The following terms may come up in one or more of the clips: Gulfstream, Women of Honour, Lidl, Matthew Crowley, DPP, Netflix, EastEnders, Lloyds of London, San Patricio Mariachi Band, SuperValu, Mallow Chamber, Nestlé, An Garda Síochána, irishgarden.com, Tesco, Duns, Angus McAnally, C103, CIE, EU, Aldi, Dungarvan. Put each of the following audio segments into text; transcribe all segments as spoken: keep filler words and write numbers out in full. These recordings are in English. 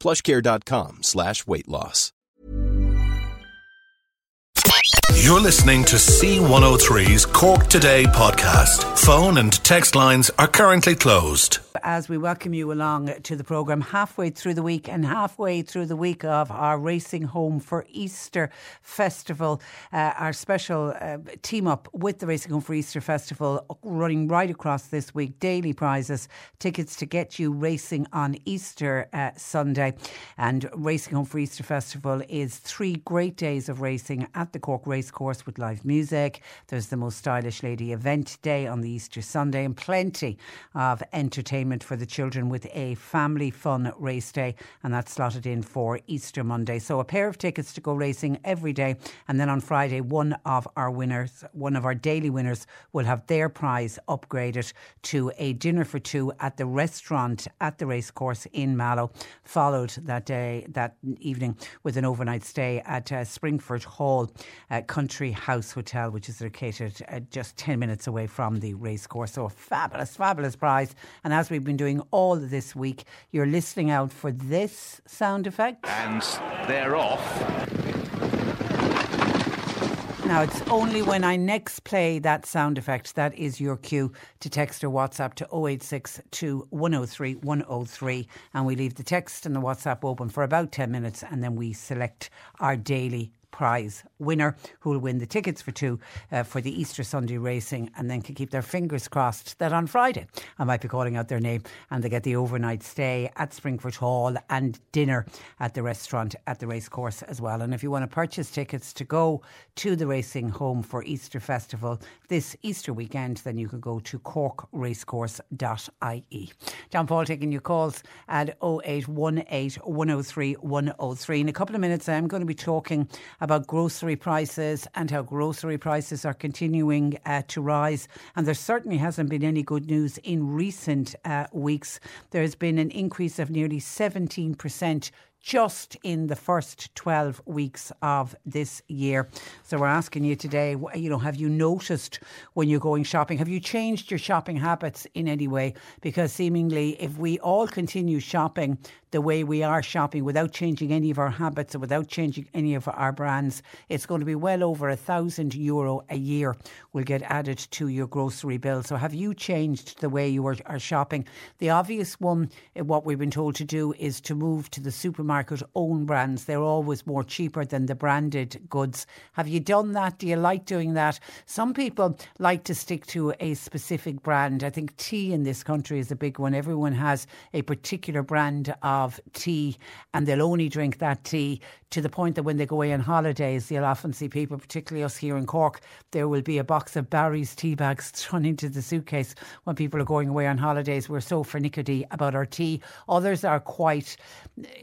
PlushCare.com slash weight loss. You're listening to C one oh three's Cork Today podcast. Phone and text lines are currently closed. As we welcome you along to the programme halfway through the week and halfway through the week of our Racing Home for Easter Festival, uh, our special uh, team up with the Racing Home for Easter Festival running right across this week. Daily prizes, tickets to get you racing on Easter uh, Sunday. And Racing Home for Easter Festival is three great days of racing at the Cork Racecourse with live music. There's the Most Stylish Lady event day on the Easter Sunday and plenty of entertainment for the children with a family fun race day, and that's slotted in for Easter Monday. So a pair of tickets to go racing every day, and then on Friday one of our winners, one of our daily winners, will have their prize upgraded to a dinner for two at the restaurant at the racecourse in Mallow, followed that day, that evening, with an overnight stay at uh, Springfort Hall uh, Country House Hotel, which is located uh, just ten minutes away from the racecourse. So a fabulous, fabulous prize. And as we've been doing all this week, you're listening out for this sound effect. And they're off. Now, it's only when I next play that sound effect that is your cue to text or WhatsApp to oh eight six two, one oh three, one oh three. And we leave the text and the WhatsApp open for about ten minutes, and then we select our daily prize winner who will win the tickets for two uh, for the Easter Sunday racing, and then can keep their fingers crossed that on Friday I might be calling out their name and they get the overnight stay at Springfort Hall and dinner at the restaurant at the racecourse as well. And if you want to purchase tickets to go to the Racing Home for Easter Festival this Easter weekend, then you can go to cork racecourse dot I E. John Paul taking your calls at oh eight one eight, one oh three, one oh three. In a couple of minutes I'm going to be talking about grocery prices and how grocery prices are continuing uh, to rise. And there certainly hasn't been any good news in recent uh, weeks. There has been an increase of nearly seventeen percent just in the first twelve weeks of this year. So we're asking you today, you know, have you noticed when you're going shopping? Have you changed your shopping habits in any way? Because seemingly if we all continue shopping the way we are shopping without changing any of our habits and without changing any of our brands, it's going to be well over a thousand euro a year will get added to your grocery bill. So have you changed the way you are, are shopping? The obvious one, what we've been told to do, is to move to the supermarket Market own brands. They're always more cheaper than the branded goods. Have you done that? Do you like doing that? Some people like to stick to a specific brand. I think tea in this country is a big one. Everyone has a particular brand of tea and they'll only drink that tea, to the point that when they go away on holidays, you'll often see people, particularly us here in Cork, there will be a box of Barry's tea bags thrown into the suitcase when people are going away on holidays. We're so finicky about our tea. Others are quite,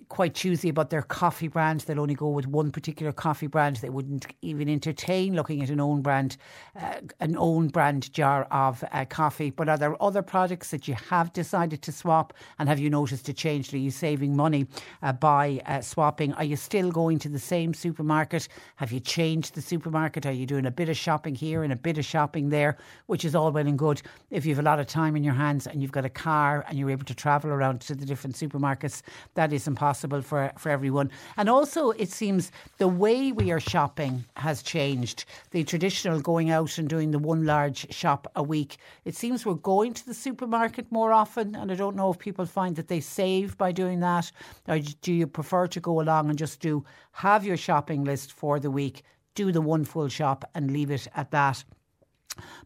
quite choosy about their coffee brand. They'll only go with one particular coffee brand. They wouldn't even entertain looking at an own brand uh, an own brand jar of uh, coffee. But are there other products that you have decided to swap, and have you noticed a change? Are you saving money uh, by uh, swapping? Are you still going to the same supermarket? Have you changed the supermarket? Are you doing a bit of shopping here and a bit of shopping there, which is all well and good if you have a lot of time in your hands and you've got a car and you're able to travel around to the different supermarkets. That is impossible for For, for everyone. And also it seems the way we are shopping has changed. The traditional going out and doing the one large shop a week, it seems we're going to the supermarket more often, and I don't know if people find that they save by doing that? Or do you prefer to go along and just do have your shopping list for the week, do the one full shop and leave it at that?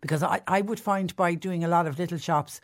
Because I, I would find by doing a lot of little shops,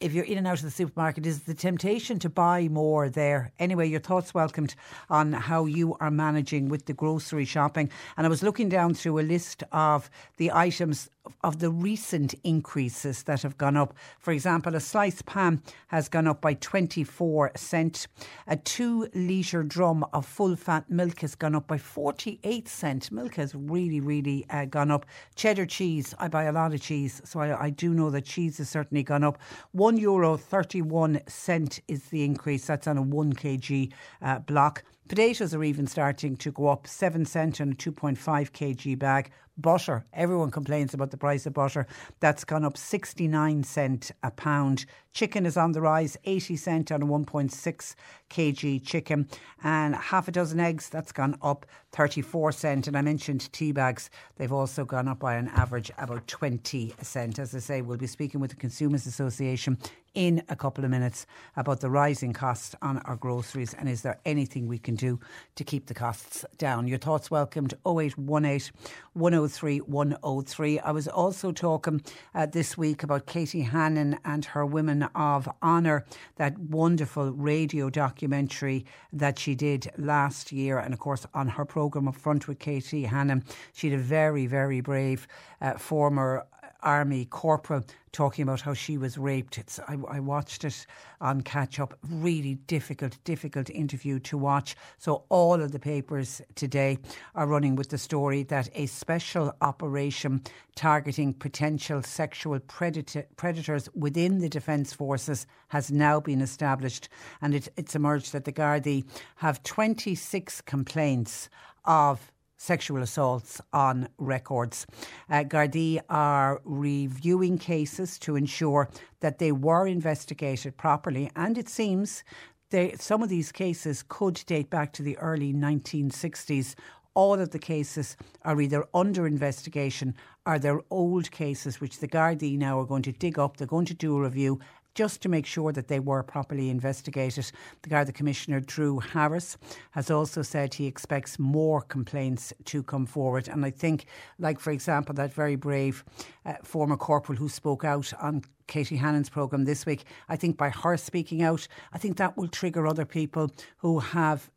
if you're in and out of the supermarket, is the temptation to buy more there. Anyway, your thoughts welcomed on how you are managing with the grocery shopping. And I was looking down through a list of the items of the recent increases that have gone up. For example, a slice pan has gone up by twenty-four cent. A two litre drum of full fat milk has gone up by forty-eight cent. Milk has really, really uh, gone up. Cheddar cheese, I buy a lot of cheese, so I, I do know that cheese has certainly gone up. one euro thirty-one cent is the increase. That's on a one kilogram uh, block. Potatoes are even starting to go up, seven cent in a two point five kilogram bag. Butter, everyone complains about the price of butter. That's gone up sixty-nine cent a pound. Chicken is on the rise, eighty cent on a one point six kilogram chicken. And half a dozen eggs, that's gone up thirty-four cent. And I mentioned tea bags, they've also gone up by an average about twenty cent. As I say, we'll be speaking with the Consumers Association in a couple of minutes about the rising costs on our groceries and is there anything we can do to keep the costs down. Your thoughts welcomed, oh eight one eight, one oh three, one oh three. I was also talking uh, this week about Katie Hannon and her Women of Honour, that wonderful radio documentary that she did last year. And of course, on her programme Up Front with Katie Hannon, she had a very, very brave uh, former Army corporal talking about how she was raped. It's, I, I watched it on Catch Up. Really difficult, difficult interview to watch. So all of the papers today are running with the story that a special operation targeting potential sexual predator, predators within the Defence Forces has now been established. And it, it's emerged that the Gardaí have twenty-six complaints of sexual assaults on records. Uh, Gardaí are reviewing cases to ensure that they were investigated properly, and it seems they, some of these cases could date back to the early nineteen sixties. All of the cases are either under investigation or they're old cases which the Gardaí now are going to dig up. They're going to do a review just to make sure that they were properly investigated. The Garda Commissioner, Drew Harris, has also said he expects more complaints to come forward. And I think, like, for example, that very brave uh, former corporal who spoke out on Katie Hannon's programme this week, I think by her speaking out, I think that will trigger other people who have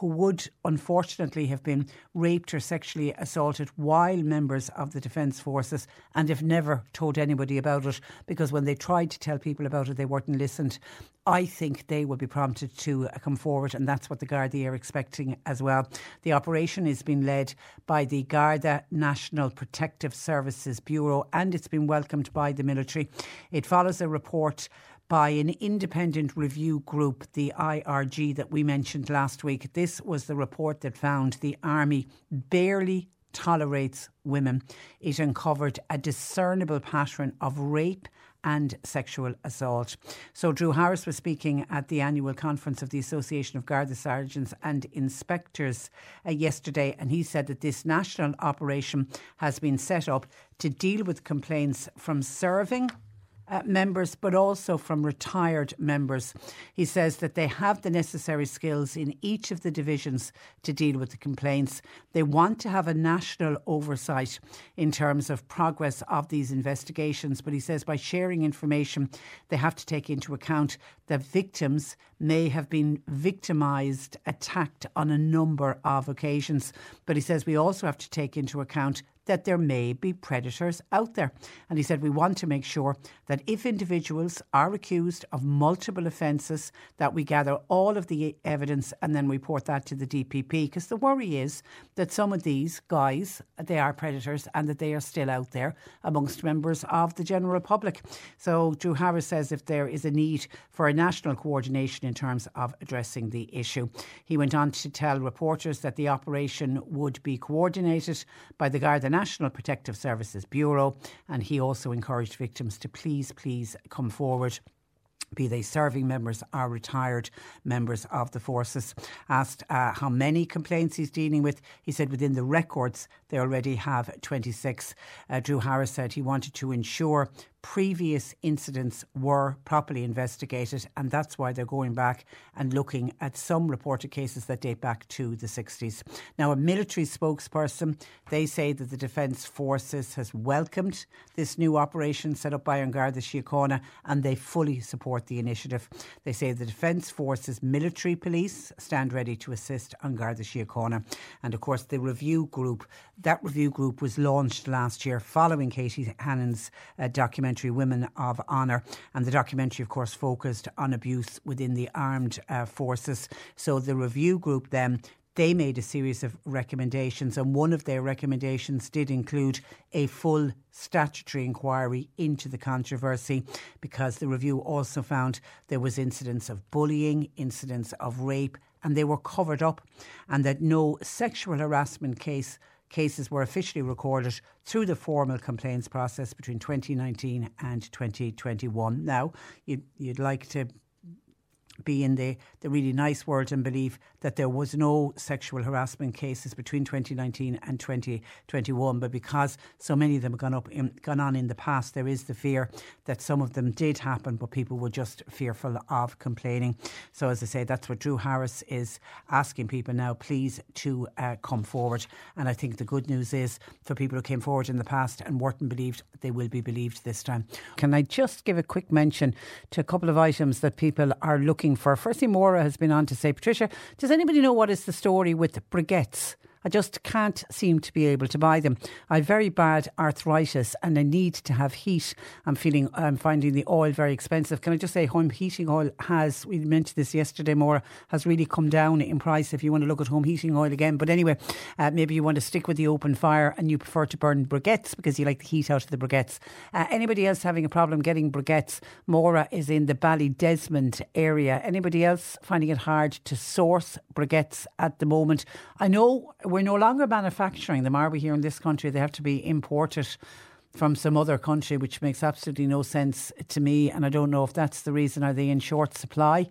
who would unfortunately have been raped or sexually assaulted while members of the Defence Forces and have never told anybody about it, because when they tried to tell people about it, they weren't listened. I think they will be prompted to come forward, and that's what the Gardaí are expecting as well. The operation is being led by the Garda National Protective Services Bureau, and it's been welcomed by the military. It follows a report by an independent review group, the I R G, that we mentioned last week. This was the report that found the Army barely tolerates women. It uncovered a discernible pattern of rape and sexual assault. So Drew Harris was speaking at the annual conference of the Association of Garda Sergeants and Inspectors uh, yesterday, and he said that this national operation has been set up to deal with complaints from serving Uh, members, but also from retired members. He says that they have the necessary skills in each of the divisions to deal with the complaints. They want to have a national oversight in terms of progress of these investigations, but he says by sharing information, they have to take into account that victims may have been victimised, attacked on a number of occasions. But he says we also have to take into account that there may be predators out there. And he said we want to make sure that if individuals are accused of multiple offences, that we gather all of the evidence and then report that to the D P P. Because the worry is that some of these guys, they are predators and that they are still out there amongst members of the general public. So Drew Harris says if there is a need for a national coordination in terms of addressing the issue. He went on to tell reporters that the operation would be coordinated by the Garda National Protective Services Bureau, and he also encouraged victims to please, please come forward, be they serving members or retired members of the forces. Asked uh, how many complaints he's dealing with, he said within the records they already have twenty-six. Uh, Drew Harris said he wanted to ensure previous incidents were properly investigated, and that's why they're going back and looking at some reported cases that date back to the sixties. Now, a military spokesperson, they say that the Defence Forces has welcomed this new operation set up by An Garda Síochána, and they fully support the initiative. They say the Defence Forces military police stand ready to assist An Garda Síochána. And of course, the review group, that review group was launched last year following Katie Hannon's uh, documentary Women of Honour, and the documentary of course focused on abuse within the armed uh, forces. So the review group then, they made a series of recommendations, and one of their recommendations did include a full statutory inquiry into the controversy, because the review also found there was incidents of bullying, incidents of rape, and they were covered up, and that no sexual harassment case cases were officially recorded through the formal complaints process between twenty nineteen and twenty twenty-one. Now, you'd, you'd like to be in the, the really nice world and believe that there was no sexual harassment cases between twenty nineteen and twenty twenty-one, but because so many of them have gone, up in, gone on in the past, there is the fear that some of them did happen, but people were just fearful of complaining. So as I say, that's what Drew Harris is asking people now, please to uh, come forward. And I think the good news is for people who came forward in the past and weren't believed, they will be believed this time. Can I just give a quick mention to a couple of items that people are looking for. Firstly, Maura has been on to say, Patricia, does anybody know what is the story with the briquettes? I just can't seem to be able to buy them. I have very bad arthritis and I need to have heat. I'm feeling, I'm finding the oil very expensive. Can I just say home heating oil has, we mentioned this yesterday, Maura, has really come down in price if you want to look at home heating oil again. But anyway, uh, maybe you want to stick with the open fire and you prefer to burn briquettes because you like the heat out of the briquettes. Uh, anybody else having a problem getting briquettes? Maura is in the Ballydesmond area. Anybody else finding it hard to source briquettes at the moment? I know we're We're no longer manufacturing them, are we, here in this country? They have to be imported from some other country, which makes absolutely no sense to me. And I don't know if that's the reason. Are they in short supply?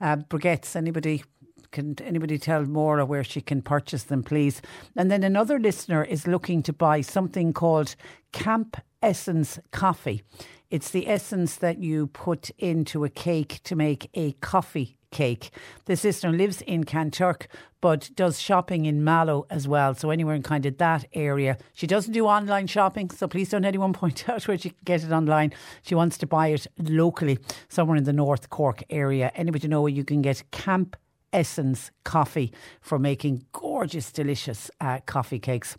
Uh, briquettes, anybody... Can anybody tell Maura where she can purchase them, please? And then another listener is looking to buy something called Camp Essence Coffee. It's the essence that you put into a cake to make a coffee cake. This listener lives in Kantar but does shopping in Mallow as well. So anywhere in kind of that area. She doesn't do online shopping, so please don't anyone point out where she can get it online. She wants to buy it locally, somewhere in the North Cork area. Anybody know where you can get Camp Essence Coffee for making gorgeous, delicious uh, coffee cakes?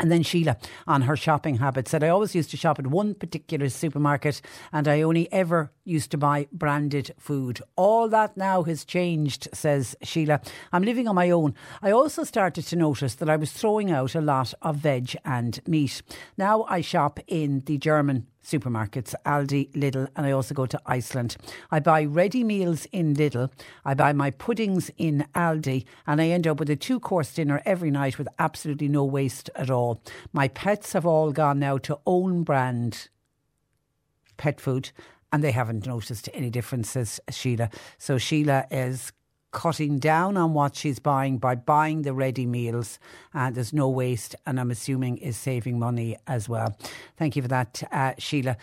And then Sheila, on her shopping habits, said, I always used to shop at one particular supermarket and I only ever used to buy branded food. All that now has changed, says Sheila. I'm living on my own. I also started to notice that I was throwing out a lot of veg and meat. Now I shop in the German supermarkets, Aldi, Lidl, and I also go to Iceland. I buy ready meals in Lidl. I buy my puddings in Aldi, and I end up with a two-course dinner every night with absolutely no waste at all. My pets have all gone now to own brand pet food, and they haven't noticed any differences, Sheila. So Sheila is cutting down on what she's buying by buying the ready meals, and uh, there's no waste, and I'm assuming is saving money as well. Thank you for that, uh, Sheila.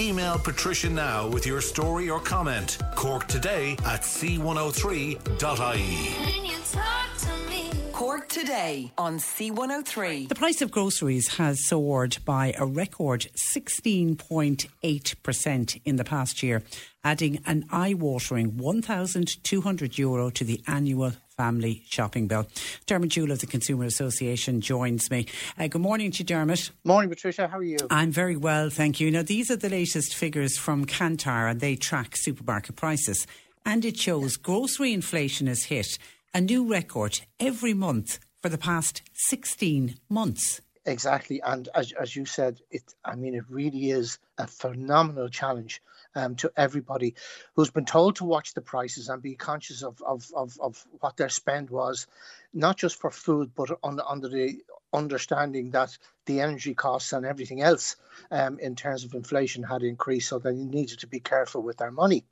Email Patricia now with your story or comment. Cork Today at c one oh three dot i e. Cork Today on C one oh three. The price of groceries has soared by a record sixteen point eight percent in the past year, adding an eye-watering one thousand two hundred euro to the annual family shopping bill. Dermot Jewell of the Consumer Association joins me. Uh, good morning to you, Dermot. Morning, Patricia. How are you? I'm very well, thank you. Now, these are the latest figures from Kantar, and they track supermarket prices. And it shows grocery inflation has hit a new record every month for the past sixteen months. Exactly. And as as you said, it I mean, it really is a phenomenal challenge um, to everybody who's been told to watch the prices and be conscious of of, of, of what their spend was, not just for food, but on, under the understanding that the energy costs and everything else um, in terms of inflation had increased, so they needed to be careful with their money.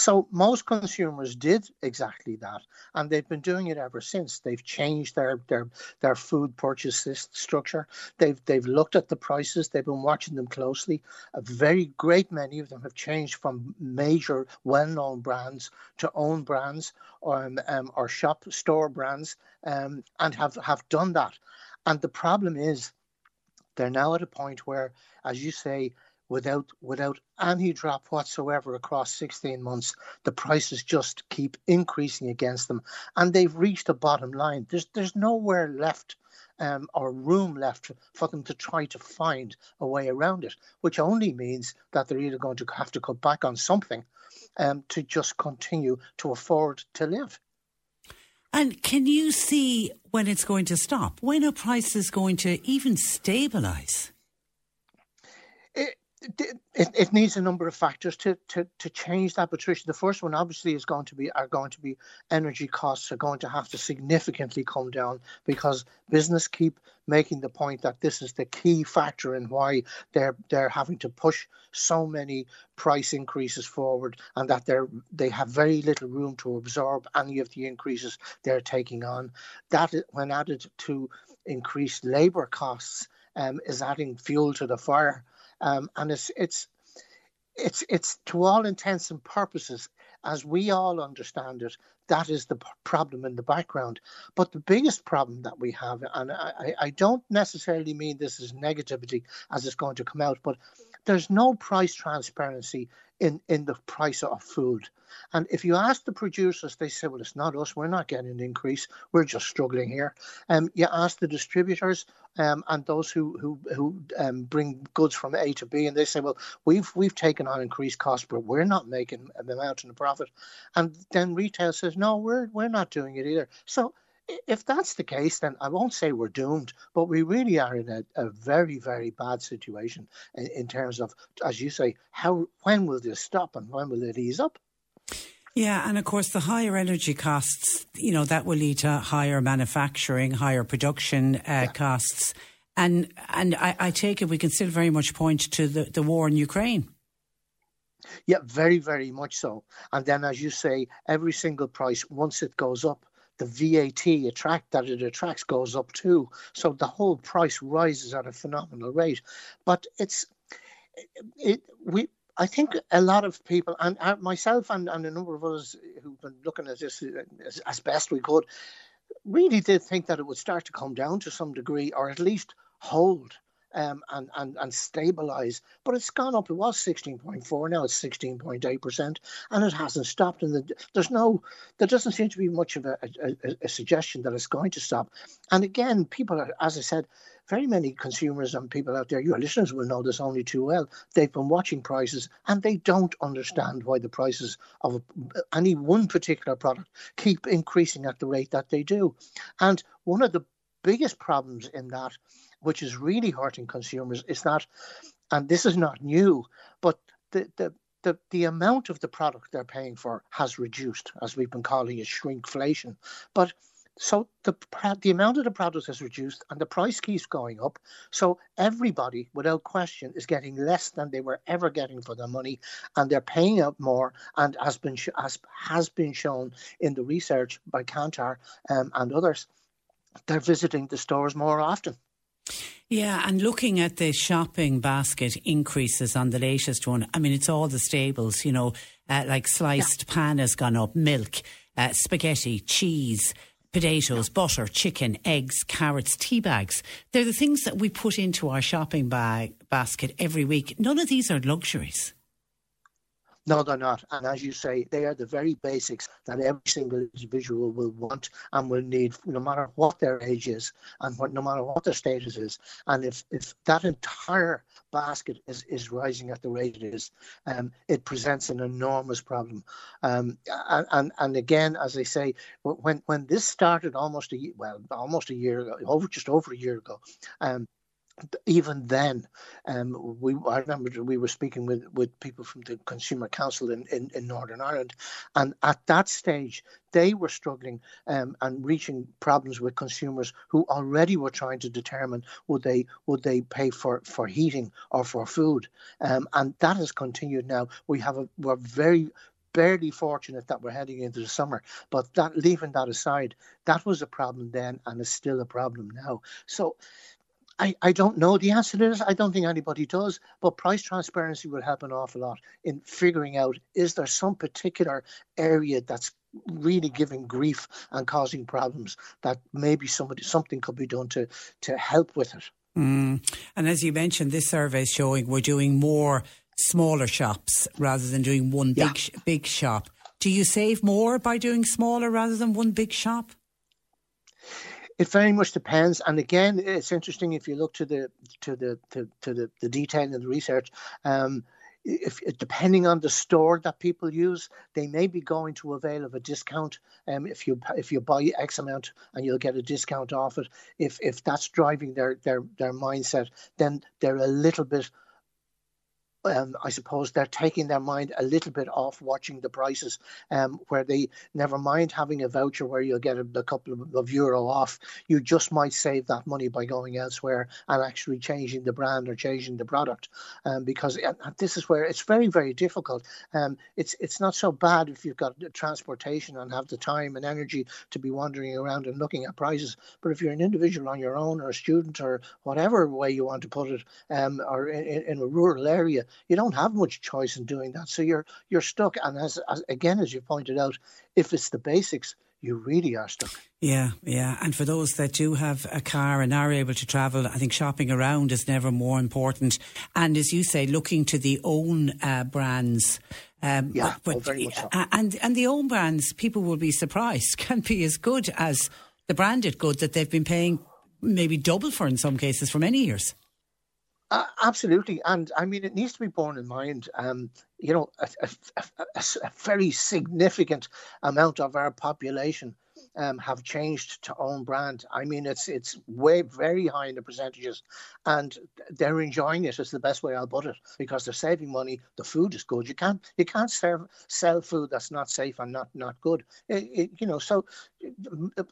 So most consumers did exactly that, and they've been doing it ever since. They've changed their their their food purchase structure. They've they've looked at the prices. They've been watching them closely. A very great many of them have changed from major well-known brands to own brands or um, or shop store brands, um, and have have done that. And the problem is, they're now at a point where, as you say, without without any drop whatsoever across sixteen months, the prices just keep increasing against them, and they've reached a bottom line. There's there's nowhere left um, or room left for them to try to find a way around it, which only means that they're either going to have to cut back on something um, to just continue to afford to live. And can you see when it's going to stop? When are prices going to even stabilise? It, it it needs a number of factors to, to, to change that, Patricia. The first one, obviously, is going to be are going to be energy costs are going to have to significantly come down, because business keep making the point that this is the key factor in why they're they're having to push so many price increases forward, and that they're they have very little room to absorb any of the increases they're taking on. That, when added to increased labour costs, um, is adding fuel to the fire. Um, and it's it's it's it's to all intents and purposes, as we all understand it, that is the p- problem in the background. But the biggest problem that we have, and I, I don't necessarily mean this is negativity as it's going to come out, but there's no price transparency in, in the price of food. And if you ask the producers, they say, well, it's not us. We're not getting an increase. We're just struggling here. Um, you ask the distributors um, and those who who, who um, bring goods from A to B, and they say, well, we've we've taken on increased costs, but we're not making an amount in a profit. And then retail says, no, we're we're not doing it either. So if that's the case, then I won't say we're doomed, but we really are in a, a very, very bad situation in, in terms of, as you say, how when will this stop and when will it ease up? Yeah, and of course the higher energy costs, you know, that will lead to higher manufacturing, higher production uh, yeah. costs. And and I, I take it we can still very much point to the, the war in Ukraine. Yeah, very, very much so. And then, as you say, every single price, once it goes up, the V A T attract that it attracts goes up too. So the whole price rises at a phenomenal rate. But it's it we. I think a lot of people, and myself and, and a number of others who've been looking at this as, as best we could, really did think that it would start to come down to some degree, or at least hold um, and, and, and stabilise. But it's gone up. It was sixteen point four, now it's sixteen point eight percent, and it hasn't stopped. And the, there's no, there doesn't seem to be much of a, a, a suggestion that it's going to stop. And again, people, are, as I said, very many consumers and people out there, your listeners will know this only too well, they've been watching prices and they don't understand why the prices of any one particular product keep increasing at the rate that they do. And one of the biggest problems in that, which is really hurting consumers, is that, and this is not new, but the the The, the amount of the product they're paying for has reduced, as we've been calling it shrinkflation. But so the the amount of the product has reduced and the price keeps going up. So everybody, without question, is getting less than they were ever getting for their money, and they're paying out more. And has been sh- as has been shown in the research by Kantar um, and others, they're visiting the stores more often. Yeah, and looking at the shopping basket increases on the latest one, I mean, it's all the staples, you know, uh, like sliced yeah. pan has gone up, milk, uh, spaghetti, cheese, potatoes, yeah. butter, chicken, eggs, carrots, tea bags. They're the things that we put into our shopping bag basket every week. None of these are luxuries. No, they're not. And as you say, they are the very basics that every single individual will want and will need, no matter what their age is and what, no matter what their status is. And if, if that entire basket is, is rising at the rate it is, um, it presents an enormous problem. Um, and, and and again, as I say, when when this started almost a well, almost a year ago, over just over a year ago, um. Even then, um, we I remember we were speaking with, with people from the Consumer Council in, in, in Northern Ireland, and at that stage they were struggling um, and reaching problems with consumers who already were trying to determine would they would they pay for, for heating or for food, um, and that has continued now. We have a we're very barely fortunate that we're heading into the summer. But that, leaving that aside, that was a problem then and is still a problem now. So I, I don't know the answer to this. I don't think anybody does. But price transparency will help an awful lot in figuring out, is there some particular area that's really giving grief and causing problems that maybe somebody something could be done to to help with it. Mm. And as you mentioned, this survey is showing we're doing more smaller shops rather than doing one yeah. big big shop. Do you save more by doing smaller rather than one big shop? It very much depends, and again, it's interesting if you look to the to the to, to the, the detail in the research. Um, If, depending on the store that people use, they may be going to avail of a discount. Um, if you if you buy X amount and you'll get a discount off it, if if that's driving their their their mindset, then they're a little bit. Um, I suppose they're taking their mind a little bit off watching the prices, um, where they never mind having a voucher where you'll get a, a couple of, of euro off. You just might save that money by going elsewhere and actually changing the brand or changing the product. Um, because uh, this is where it's very, very difficult. Um, it's it's not so bad if you've got transportation and have the time and energy to be wandering around and looking at prices. But if you're an individual on your own or a student or whatever way you want to put it, um, or in, in a rural area, you don't have much choice in doing that, so you're you're stuck. And as, as again, as you pointed out, if it's the basics, you really are stuck. Yeah, yeah. And for those that do have a car and are able to travel, I think shopping around is never more important. And as you say, looking to the own uh, brands. Um, yeah, but, oh, very much so. And and the own brands, people will be surprised, can be as good as the branded good that they've been paying maybe double for in some cases for many years. Uh, absolutely. And I mean, it needs to be borne in mind, um, you know, a, a, a, a very significant amount of our population um, have changed to own brand. I mean, it's it's way very high in the percentages, and they're enjoying it. It's the best way I'll put it, because they're saving money. The food is good. You can't you can't serve, sell food that's not safe and not not good. It, it, you know, so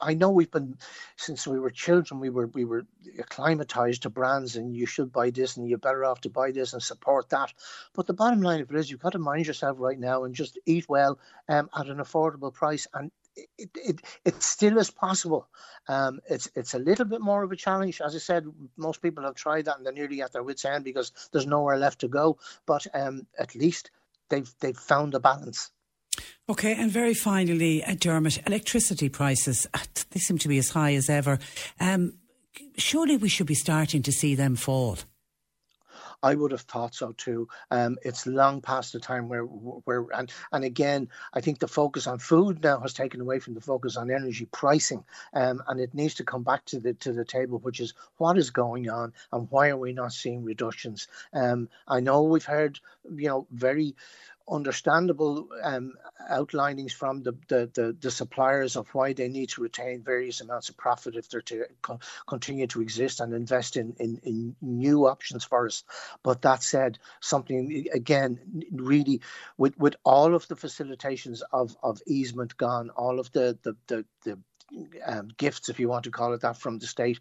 I know we've been, since we were children, we were we were acclimatized to brands, and you should buy this and you're better off to buy this and support that. But the bottom line of it is, you've got to mind yourself right now and just eat well um, at an affordable price. And It, it it still is possible. Um, it's it's a little bit more of a challenge. As I said, most people have tried that and they're nearly at their wits' end because there's nowhere left to go. But um, at least they've they've found a balance. Okay, and very finally, uh, Dermot, electricity prices, they seem to be as high as ever. Um, surely we should be starting to see them fall. I would have thought so too. Um, it's long past the time where, where and, and again, I think the focus on food now has taken away from the focus on energy pricing, um, and it needs to come back to the to the table, which is what is going on and why are we not seeing reductions? Um, I know we've heard, you know, very understandable um, outlinings from the, the, the, the suppliers of why they need to retain various amounts of profit if they're to co- continue to exist and invest in, in, in new options for us. But that said, something, again, really, with, with all of the facilitations of, of easement gone, all of the, the, the, the um, gifts, if you want to call it that, from the state,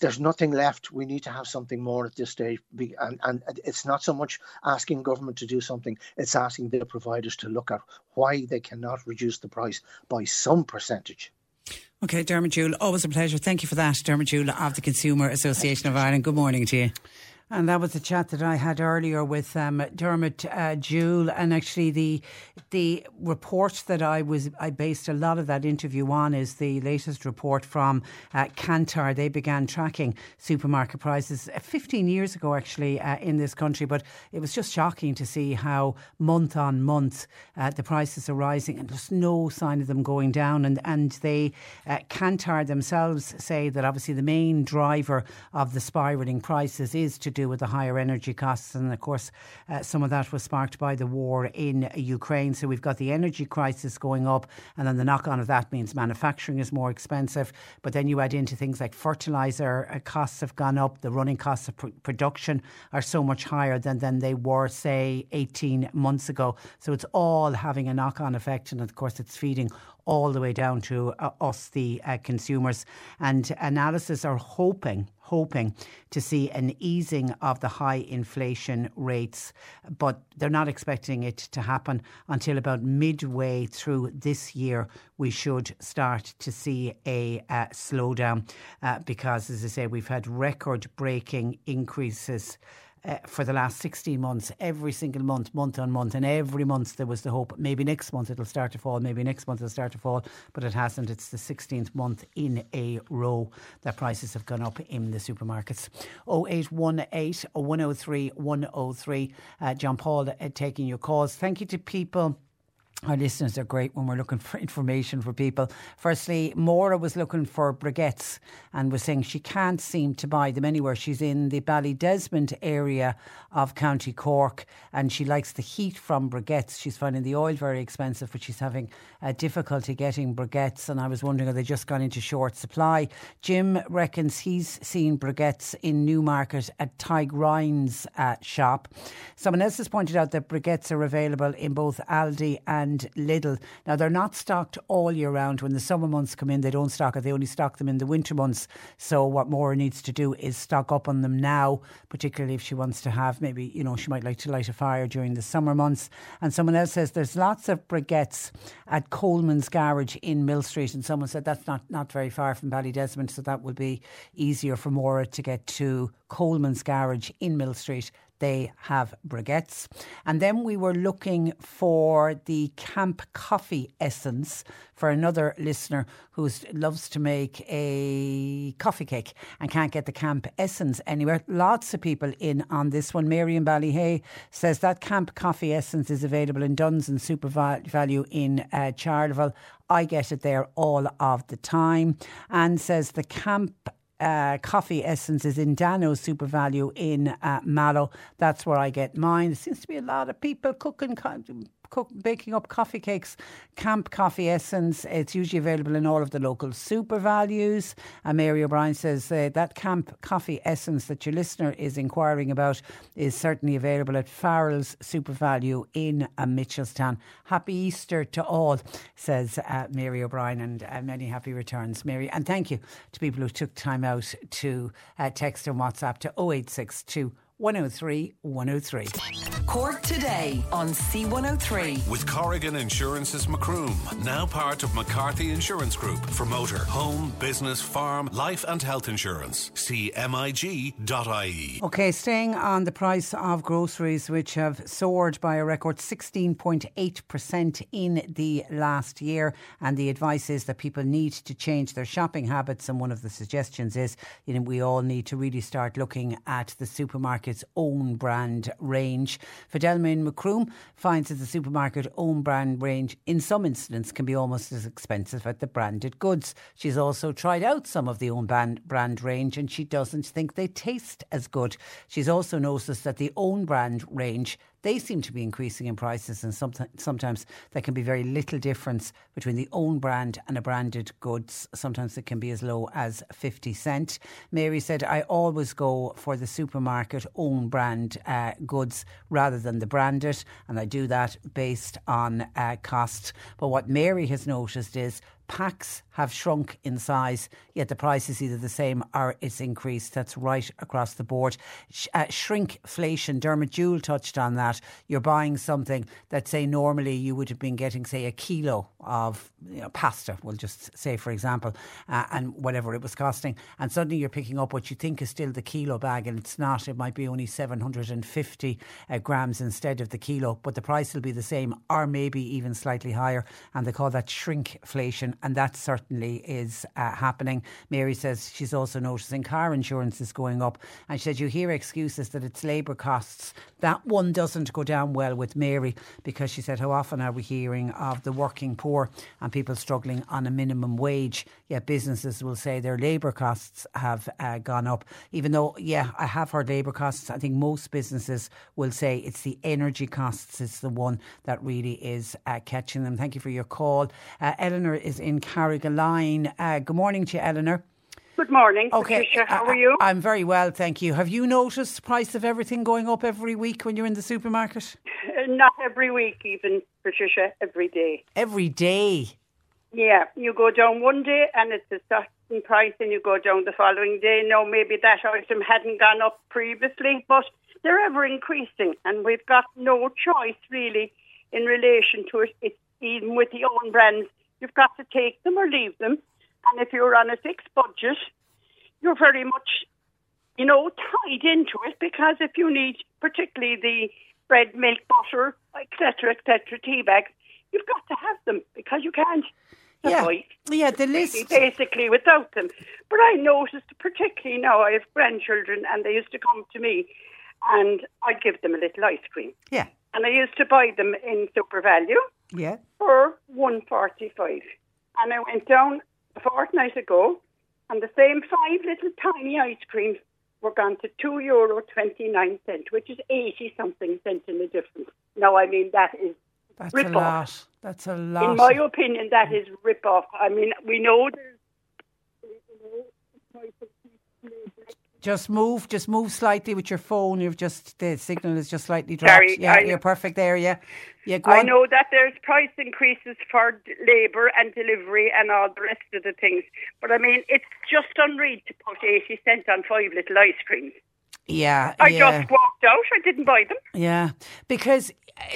there's nothing left. We need to have something more at this stage. And, and it's not so much asking government to do something, it's asking the providers to look at why they cannot reduce the price by some percentage. Okay, Dermot Jewell, always a pleasure. Thank you for that. Dermot Jewell of the Consumer Association of Ireland. Good morning to you. And that was the chat that I had earlier with um, Dermot uh, Jewell, and actually the the report that I was I based a lot of that interview on is the latest report from uh, Kantar. They began tracking supermarket prices fifteen years ago, actually, uh, in this country. But it was just shocking to see how month on month uh, the prices are rising, and there's no sign of them going down. And and they uh, Kantar themselves say that obviously the main driver of the spiralling prices is to do with the higher energy costs, and of course uh, some of that was sparked by the war in Ukraine. So we've got the energy crisis going up, and then the knock-on of that means manufacturing is more expensive, but then you add into things like fertiliser uh, costs have gone up. The running costs of pr- production are so much higher than, than they were, say, eighteen months ago. So it's all having a knock-on effect, and of course it's feeding all the way down to uh, us, the uh, consumers. And analysts are hoping, hoping to see an easing of the high inflation rates, but they're not expecting it to happen until about midway through this year. We should start to see a uh, slowdown uh, because, as I say, we've had record-breaking increases Uh, for the last sixteen months, every single month, month on month, and every month there was the hope maybe next month it'll start to fall, maybe next month it'll start to fall, but it hasn't. It's the sixteenth month in a row that prices have gone up in the supermarkets. oh eight one eight, one oh three, one oh three. Uh, John Paul uh, taking your calls. Thank you to people. Our listeners are great when we're looking for information for people. Firstly, Maura was looking for briquettes and was saying she can't seem to buy them anywhere. She's in the Ballydesmond area of County Cork and she likes the heat from briquettes. She's finding the oil very expensive, but she's having uh, difficulty getting briquettes, and I was wondering, are they just gone into short supply? Jim reckons he's seen briquettes in Newmarket at Tig Ryan's uh, shop. Someone else has pointed out that briquettes are available in both Aldi and And Lidl. Now, they're not stocked all year round. When the summer months come in, they don't stock it. They only stock them in the winter months. So what Maura needs to do is stock up on them now, particularly if she wants to have, maybe, you know, she might like to light a fire during the summer months. And someone else says there's lots of briquettes at Coleman's Garage in Mill Street. And someone said that's not, not very far from Ballydesmond, so that will be easier for Maura to get to Coleman's Garage in Mill Street. They have briquettes. And then we were looking for the Camp Coffee Essence for another listener who loves to make a coffee cake and can't get the Camp Essence anywhere. Lots of people in on this one. Mary in Ballyhay says that Camp Coffee Essence is available in Duns and SuperValu in uh, Charleville. I get it there all of the time. Anne says the Camp Uh, coffee essence is in Dano's SuperValu in uh, Mallow. That's where I get mine. There seems to be a lot of people cooking, cook, baking up coffee cakes. Camp Coffee Essence, it's usually available in all of the local SuperValus. Uh, Mary O'Brien says uh, that Camp Coffee Essence that your listener is inquiring about is certainly available at Farrell's SuperValu in uh, Mitchelstown. Happy Easter to all, says uh, Mary O'Brien, and uh, many happy returns, Mary. And thank you to people who took time out Out to uh, text and WhatsApp to oh eight six two, one oh three, one oh three. Cork Today on C one oh three. With Corrigan Insurances Macroom, now part of McCarthy Insurance Group, for motor, home, business, farm, life and health insurance. C M I G dot I E. Okay, staying on the price of groceries, which have soared by a record sixteen point eight percent in the last year. And the advice is that people need to change their shopping habits. And one of the suggestions is, you know, we all need to really start looking at the supermarket's own brand range. Fidelma in Macroom finds that the supermarket own brand range in some incidents can be almost as expensive as the branded goods. She's also tried out some of the own brand, brand range and she doesn't think they taste as good. She's also noticed that the own brand range, they seem to be increasing in prices, and sometimes there can be very little difference between the own brand and a branded goods. Sometimes it can be as low as fifty cent. Mary said, I always go for the supermarket own brand uh, goods rather than the branded, and I do that based on uh, cost. But what Mary has noticed is packs have shrunk in size, yet the price is either the same or it's increased. That's right across the board. Sh- uh, shrinkflation, Dermot Jewell touched on that. You're buying something that, say, normally you would have been getting, say, a kilo of you know, pasta, we'll just say, for example, uh, and whatever it was costing. And suddenly you're picking up what you think is still the kilo bag, and it's not. It might be only seven hundred fifty uh, grams instead of the kilo, but the price will be the same or maybe even slightly higher. And they call that shrinkflation. And that certainly is uh, happening. Mary says she's also noticing car insurance is going up. And she said you hear excuses that it's labour costs. That one doesn't go down well with Mary because she said how often are we hearing of the working poor and people struggling on a minimum wage. Yet businesses will say their labour costs have uh, gone up. Even though, yeah, I have heard labour costs. I think most businesses will say it's the energy costs. It's the one that really is uh, catching them. Thank you for your call. Uh, Eleanor is in Carrigaline. Uh, good morning to you, Eleanor. Good morning, okay. Patricia. How are you? I'm very well, thank you. Have you noticed the price of everything going up every week when you're in the supermarket? Uh, not every week even, Patricia. Every day. Every day? Yeah, you go down one day and it's a certain price, and you go down the following day. Now, maybe that item hadn't gone up previously, but they're ever increasing, and we've got no choice really in relation to it. It's even with the own brands, you've got to take them or leave them. And if you're on a fixed budget, you're very much, you know, tied into it, because if you need particularly the bread, milk, butter, et cetera, et cetera, tea bags, you've got to have them because you can't survive. Yeah, yeah, the list. Basically without them. But I noticed, particularly now I have grandchildren and they used to come to me and I'd give them a little ice cream. Yeah. And I used to buy them in SuperValu yeah. for one forty-five. And I went down a fortnight ago and the same five little tiny ice creams were gone to two euro twenty-nine, which is eighty-something cents in the difference. Now, I mean, that is That's rip-off. a lot. That's a lot. In my opinion, that is rip-off. I mean, we know there's... Just move, just move slightly with your phone. You've just the signal is just slightly dropped. Sorry, yeah, I, you're perfect there. Yeah, yeah. Go I on. know that there's price increases for labour and delivery and all the rest of the things, but I mean it's just unreal to put eighty cent on five little ice creams. Yeah, I yeah. just walked out. I didn't buy them. Yeah, because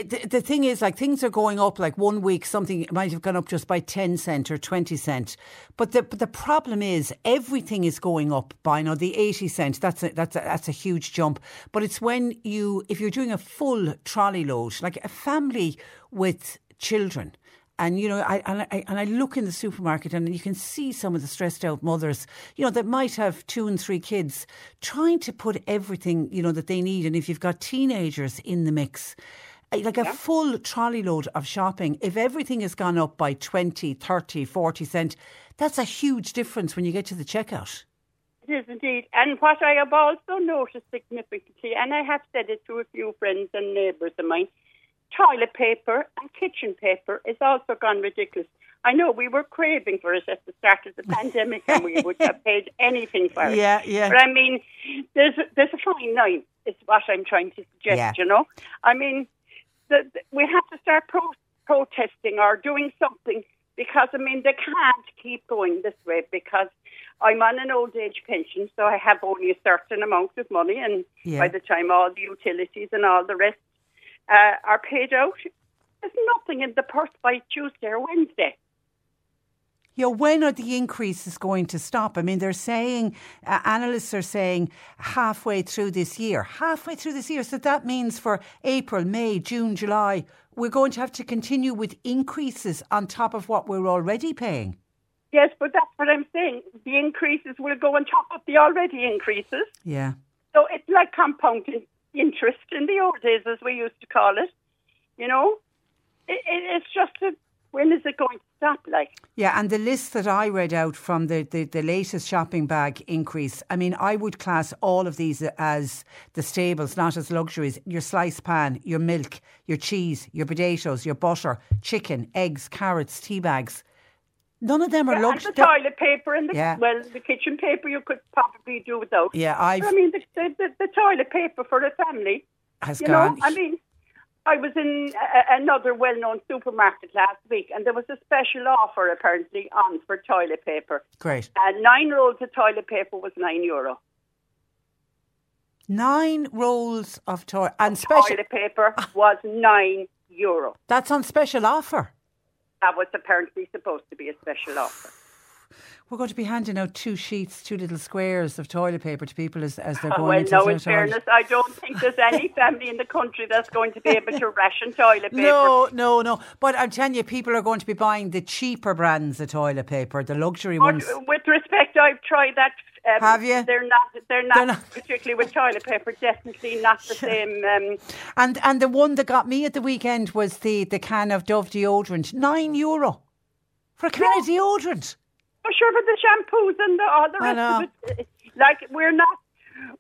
the, the thing is, like, things are going up. Like one week, something might have gone up just by ten cent or twenty cent. But the but the problem is, everything is going up by now. The eighty cent that's a, that's a, that's a huge jump. But it's when you if you're doing a full trolley load, like a family with children. And, you know, I and, I and I look in the supermarket and you can see some of the stressed out mothers, you know, that might have two and three kids trying to put everything, you know, that they need. And if you've got teenagers in the mix, like a yeah. full trolley load of shopping, if everything has gone up by twenty, thirty, forty cent, that's a huge difference when you get to the checkout. It is indeed. And what I have also noticed significantly, and I have said it to a few friends and neighbours of mine, toilet paper and kitchen paper is also gone ridiculous. I know we were craving for it at the start of the pandemic and we would have paid anything for it. Yeah, yeah. But I mean, there's, there's a fine line is what I'm trying to suggest, yeah. you know. I mean, the, the, we have to start pro- protesting or doing something because, I mean, they can't keep going this way because I'm on an old age pension, so I have only a certain amount of money and yeah. by the time all the utilities and all the rest Uh, are paid out, there's nothing in the purse by Tuesday or Wednesday. Yeah, when are the increases going to stop? I mean, they're saying, uh, analysts are saying halfway through this year. Halfway through this year. So that means for April, May, June, July, we're going to have to continue with increases on top of what we're already paying. Yes, but that's what I'm saying. The increases will go on top of the already increases. Yeah. So it's like compounding interest in the old days, as we used to call it, you know. It, it, it's just a, when is it going to stop? Like, yeah, and the list that I read out from the, the, the latest shopping bag increase. I mean, I would class all of these as the staples, not as luxuries. Your sliced pan, your milk, your cheese, your potatoes, your butter, chicken, eggs, carrots, tea bags. None of them are yeah, luxury. And the toilet paper and the, yeah. well, the kitchen paper you could probably do without. Yeah, I've... But I mean, the, the, the toilet paper for a family has you gone. Know, I mean, I was in a, another well-known supermarket last week, and there was a special offer apparently on for toilet paper. Great. And uh, nine rolls of toilet paper was nine euro. Nine rolls of to- and special... toilet paper was nine euro. That's on special offer. That was apparently supposed to be a special offer. We're going to be handing out two sheets, two little squares of toilet paper to people as, as they're going oh, well, into no, the in fairness, toilet. I don't think there's any family in the country that's going to be able to ration toilet paper. No, no, no. But I'm telling you, people are going to be buying the cheaper brands of toilet paper, the luxury but ones. With respect, I've tried that. Um, Have you? They're not, they're not, they're not particularly with toilet paper, definitely not the same. Um, and and the one that got me at the weekend was the, the can of Dove deodorant. Nine euro for a can yeah. of deodorant. For sure, but the shampoos and the, all the rest of it, like, we're not,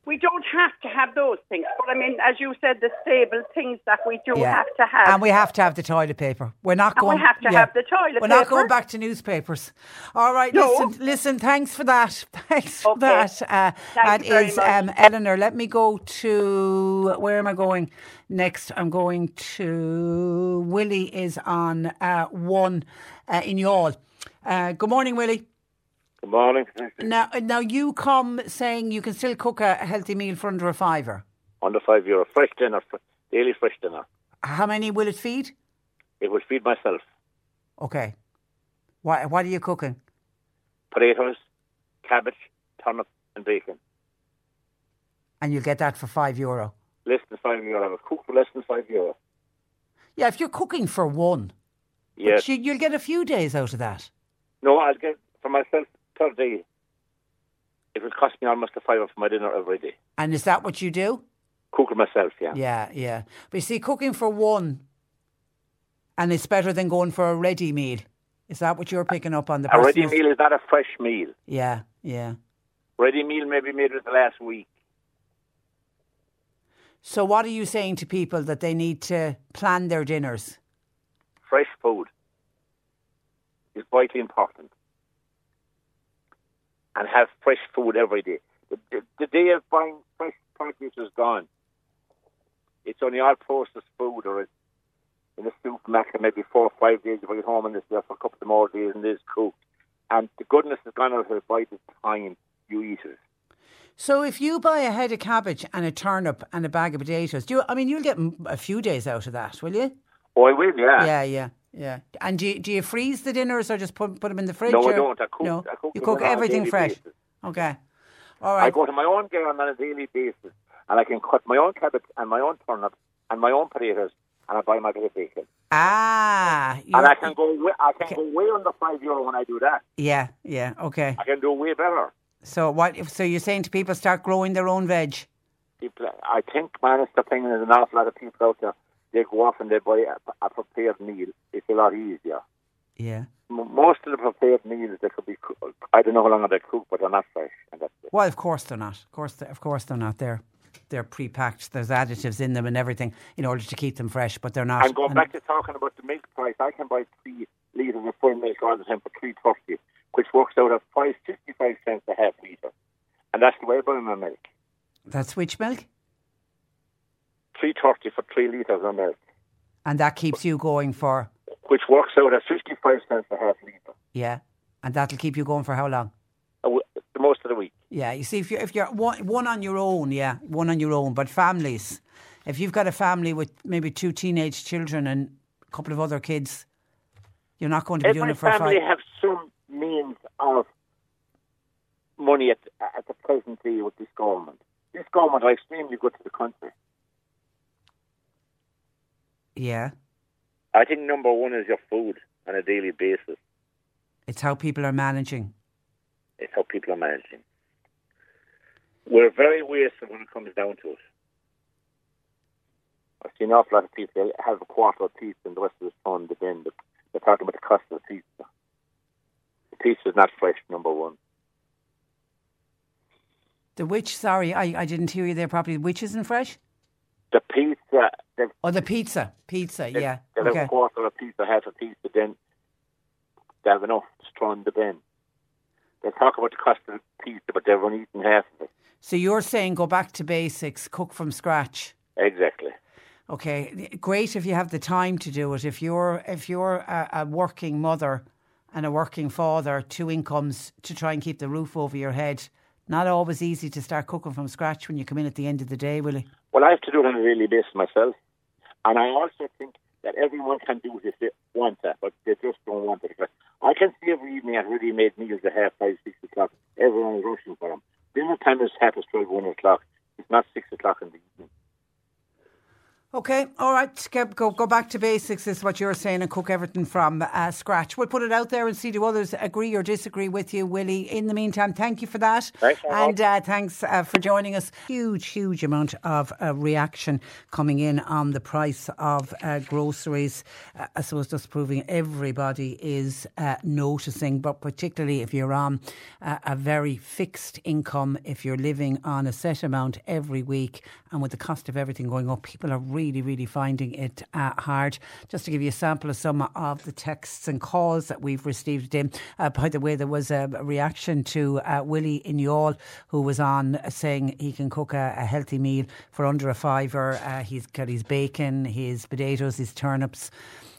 we don't have to have those things. But I mean, as you said, the stable things that we do yeah. have to have. And we have to have the toilet paper. We're not and going we have to yeah. have the toilet We're paper. We're not going back to newspapers. All right, no. listen, listen, thanks for that. Thanks okay. for that. Uh, that is um, Eleanor. Let me go to, where am I going next? I'm going to, Willie is on uh, one uh, in Yall. Uh, good morning, Willie. Good morning. Now, now you come saying you can still cook a healthy meal for under a fiver. Under five euro, fresh dinner, daily fresh dinner. How many will it feed? It will feed myself. Okay. What What are you cooking? Potatoes, cabbage, turnip, and bacon. And you get that for five euro. Less than five euro. I will cook for less than five euro. Yeah, if you're cooking for one, yes, you, you'll get a few days out of that. No, I'll get for myself. Per day, it will cost me almost a fiver for my dinner every day. And is that what you do? Cook it myself, yeah. Yeah, yeah. But you see, cooking for one, and it's better than going for a ready meal. Is that what you're picking up on? The a ready meal is not a fresh meal. Yeah, yeah. Ready meal may be made with the last week. So what are you saying to people that they need to plan their dinners? Fresh food is vitally important. And have fresh food every day. The, the, the day of buying fresh produce is gone. It's only all processed food or it's in a supermarket, maybe four or five days. You bring it home and it's there for a couple of more days and it's cooked. And the goodness is gone out of it by the time you eat it. So if you buy a head of cabbage and a turnip and a bag of potatoes, do you, I mean, you'll get a few days out of that, will you? Oh, I will, yeah. Yeah, yeah. Yeah, and do you, do you freeze the dinners or just put put them in the fridge? No, or? I don't. I cook. No. I cook you cook everything fresh. Basis. Okay, all right. I go to my own garden on a daily basis, and I can cut my own cabbage and my own turnips and my own potatoes, and I buy my bit of bacon. Ah, and I can go. Way, I can okay. go way under five euro when I do that. Yeah, yeah, okay. I can do way better. So what? So you're saying to people, start growing their own veg? People, I think, man, it's the thing. There's an awful lot of people out there. They go off and they buy a, a prepared meal. It's a lot easier. Yeah. Most of the prepared meals, they could be. Cooked. I don't know how long they cook, but they're not fresh. And that's it. Well, of course they're not. Of course, they, of course they're not. They're they're pre-packed. There's additives in them and everything in order to keep them fresh, but they're not. And going and back to talking about the milk price, I can buy three litres of full milk all the time for three thirty, which works out at five fifty-five cents a half litre, and that's the way I buy my milk. That's which milk? Three thirty for three litres of milk. And that keeps you going for? Which works out at fifty-five cents a half litre. Yeah. And that'll keep you going for how long? The most of the week. Yeah. You see, if you're, if you're one, one on your own, yeah, one on your own. But families, if you've got a family with maybe two teenage children and a couple of other kids, you're not going to be Every doing it for five. Every family have some means of money at, at the present day with this government. This government are extremely good to the country. Yeah. I think number one is your food on a daily basis. It's how people are managing. It's how people are managing. We're very wasteful when it comes down to it. I've seen an awful lot of people have a quarter of pizza and the rest of the time they bin. They're talking about the cost of the pizza. The pizza's not fresh, number one. The which, sorry, I, I didn't hear you there properly. Which isn't fresh? The pizza. The, oh, the pizza. Pizza, the, yeah. They'll okay. have a quarter of pizza, half a pizza, then they have enough to throw in the bin. They talk about the cost of the pizza, but they've only eaten half of it. So you're saying go back to basics, cook from scratch. Exactly. Okay, great if you have the time to do it. If you're if you're a, a working mother and a working father, two incomes to try and keep the roof over your head, not always easy to start cooking from scratch when you come in at the end of the day, Willie. Well, I have to do it on a daily basis myself. And I also think that everyone can do it if they want that, but they just don't want it. I can see every evening I've already made meals at half five, six o'clock. Everyone is rushing for them. Dinner time is half past twelve, one o'clock. It's not six o'clock in the evening. Okay, all right. Go, go back to basics is what you're saying and cook everything from uh, scratch. We'll put it out there and see do others agree or disagree with you, Willie. In the meantime, thank you for that. Thanks, and uh, thanks uh, for joining us. Huge, huge amount of uh, reaction coming in on the price of uh, groceries. Uh, I suppose just proving everybody is uh, noticing, but particularly if you're on uh, a very fixed income, if you're living on a set amount every week and with the cost of everything going up, people are really Really, really finding it uh, hard. Just to give you a sample of some of the texts and calls that we've received in. Uh, by the way, there was a reaction to uh, Willie in Youghal, who was on saying he can cook a, a healthy meal for under a fiver. Uh, he's got his bacon, his potatoes, his turnips.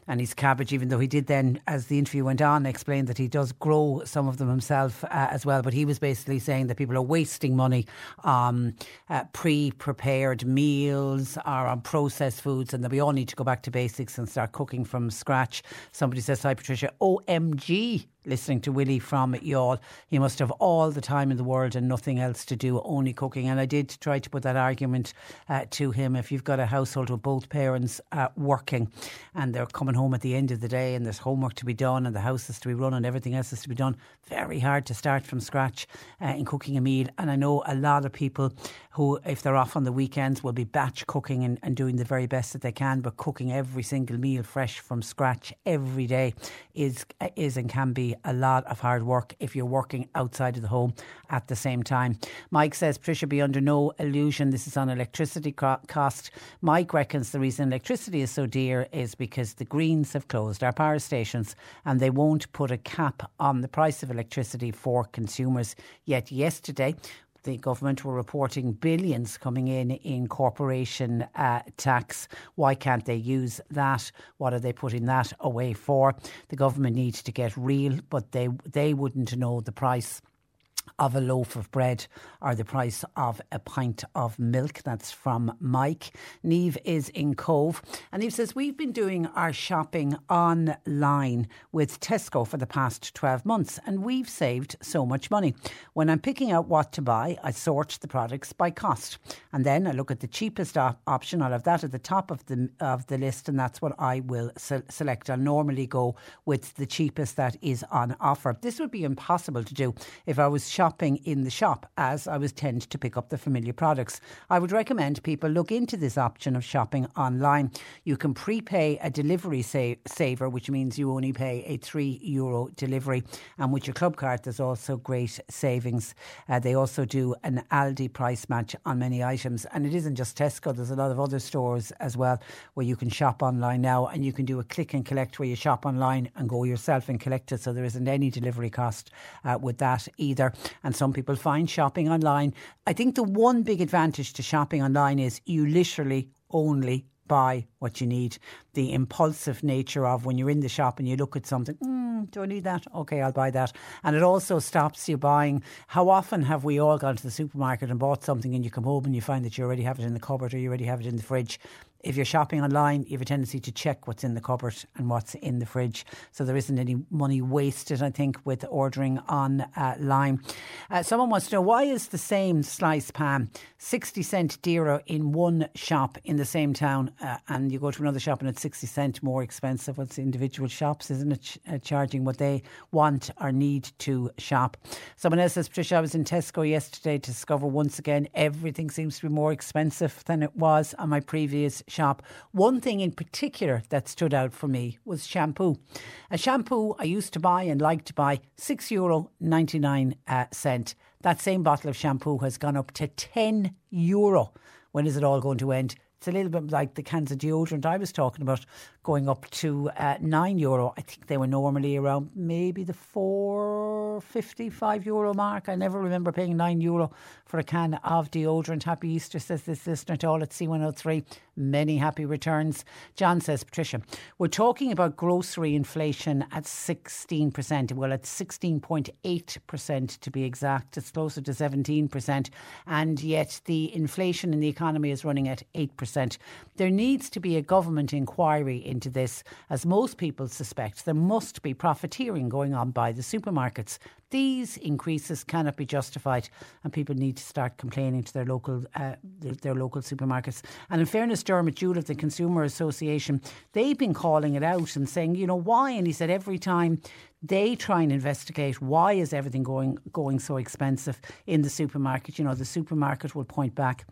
and his cabbage, even though he did then, as the interview went on, explain that he does grow some of them himself uh, as well. But he was basically saying that people are wasting money on uh, pre-prepared meals or on processed foods, and that we all need to go back to basics and start cooking from scratch. Somebody says, hi Patricia, O M G, listening to Willie from Yall. He must have all the time in the world and nothing else to do, only cooking. And I did try to put that argument uh, to him. If you've got a household with both parents uh, working and they're coming home at the end of the day and there's homework to be done and the house is to be run and everything else is to be done, very hard to start from scratch uh, in cooking a meal. And I know a lot of people who, if they're off on the weekends, will be batch cooking and, and doing the very best that they can, but cooking every single meal fresh from scratch every day is is and can be a lot of hard work if you're working outside of the home at the same time. Mike says, Patricia, be under no illusion, this is on electricity cost. Mike reckons the reason electricity is so dear is because the Greens have closed our power stations and they won't put a cap on the price of electricity for consumers. Yet yesterday, the government were reporting billions coming in in corporation uh, tax. Why can't they use that? What are they putting that away for? The government needs to get real, but they they wouldn't know the price of a loaf of bread or the price of a pint of milk. That's from Mike. Niamh is in Cove and Niamh says, we've been doing our shopping online with Tesco for the past twelve months and we've saved so much money. When I'm picking out what to buy, I sort the products by cost and then I look at the cheapest op- option. I'll have that at the top of the of the list and that's what I will se- select. I'll normally go with the cheapest that is on offer. This would be impossible to do if I was shopping in the shop, as I was tend to pick up the familiar products. I would recommend people look into this option of shopping online. You can prepay a delivery sa- saver, which means you only pay a three euro delivery. And with your club card, there's also great savings. Uh, they also do an Aldi price match on many items. And it isn't just Tesco. There's a lot of other stores as well where you can shop online now, and you can do a click and collect where you shop online and go yourself and collect it. So there isn't any delivery cost uh, with that either. And some people find shopping online, I think the one big advantage to shopping online is you literally only buy what you need. The impulsive nature of when you're in the shop and you look at something, mm, do I need that? Okay, I'll buy that. And it also stops you buying. How often have we all gone to the supermarket and bought something and you come home and you find that you already have it in the cupboard or you already have it in the fridge? If you're shopping online, you have a tendency to check what's in the cupboard and what's in the fridge. So there isn't any money wasted, I think, with ordering online. Uh, someone wants to know, why is the same slice pan sixty cent dearer in one shop in the same town uh, and you go to another shop and it's sixty cent more expensive? Well, it's individual shops, isn't it? Ch- uh, charging what they want or need to shop. Someone else says, Patricia, I was in Tesco yesterday to discover once again everything seems to be more expensive than it was on my previous shop. shop. One thing in particular that stood out for me was shampoo. A shampoo I used to buy and liked to buy, six euro ninety-nine. Uh, cent. That same bottle of shampoo has gone up to ten euro. When is it all going to end? It's a little bit like the cans of deodorant I was talking about going up to uh, nine euro. I think they were normally around maybe the four fifty-five euro mark. I never remember paying nine euro for a can of deodorant. Happy Easter, says this listener to all at C one oh three. Many happy returns. John says, Patricia, we're talking about grocery inflation at sixteen percent. Well, at sixteen point eight percent to be exact. It's closer to seventeen percent. And yet the inflation in the economy is running at eight percent. There needs to be a government inquiry into this. As most people suspect, there must be profiteering going on by the supermarkets. These increases cannot be justified and people need to start complaining to their local uh, their, their local supermarkets. And in fairness, Dermot Jewell of the Consumer Association, they've been calling it out and saying, you know, why? And he said every time they try and investigate why is everything going going so expensive in the supermarket, you know, the supermarket will point back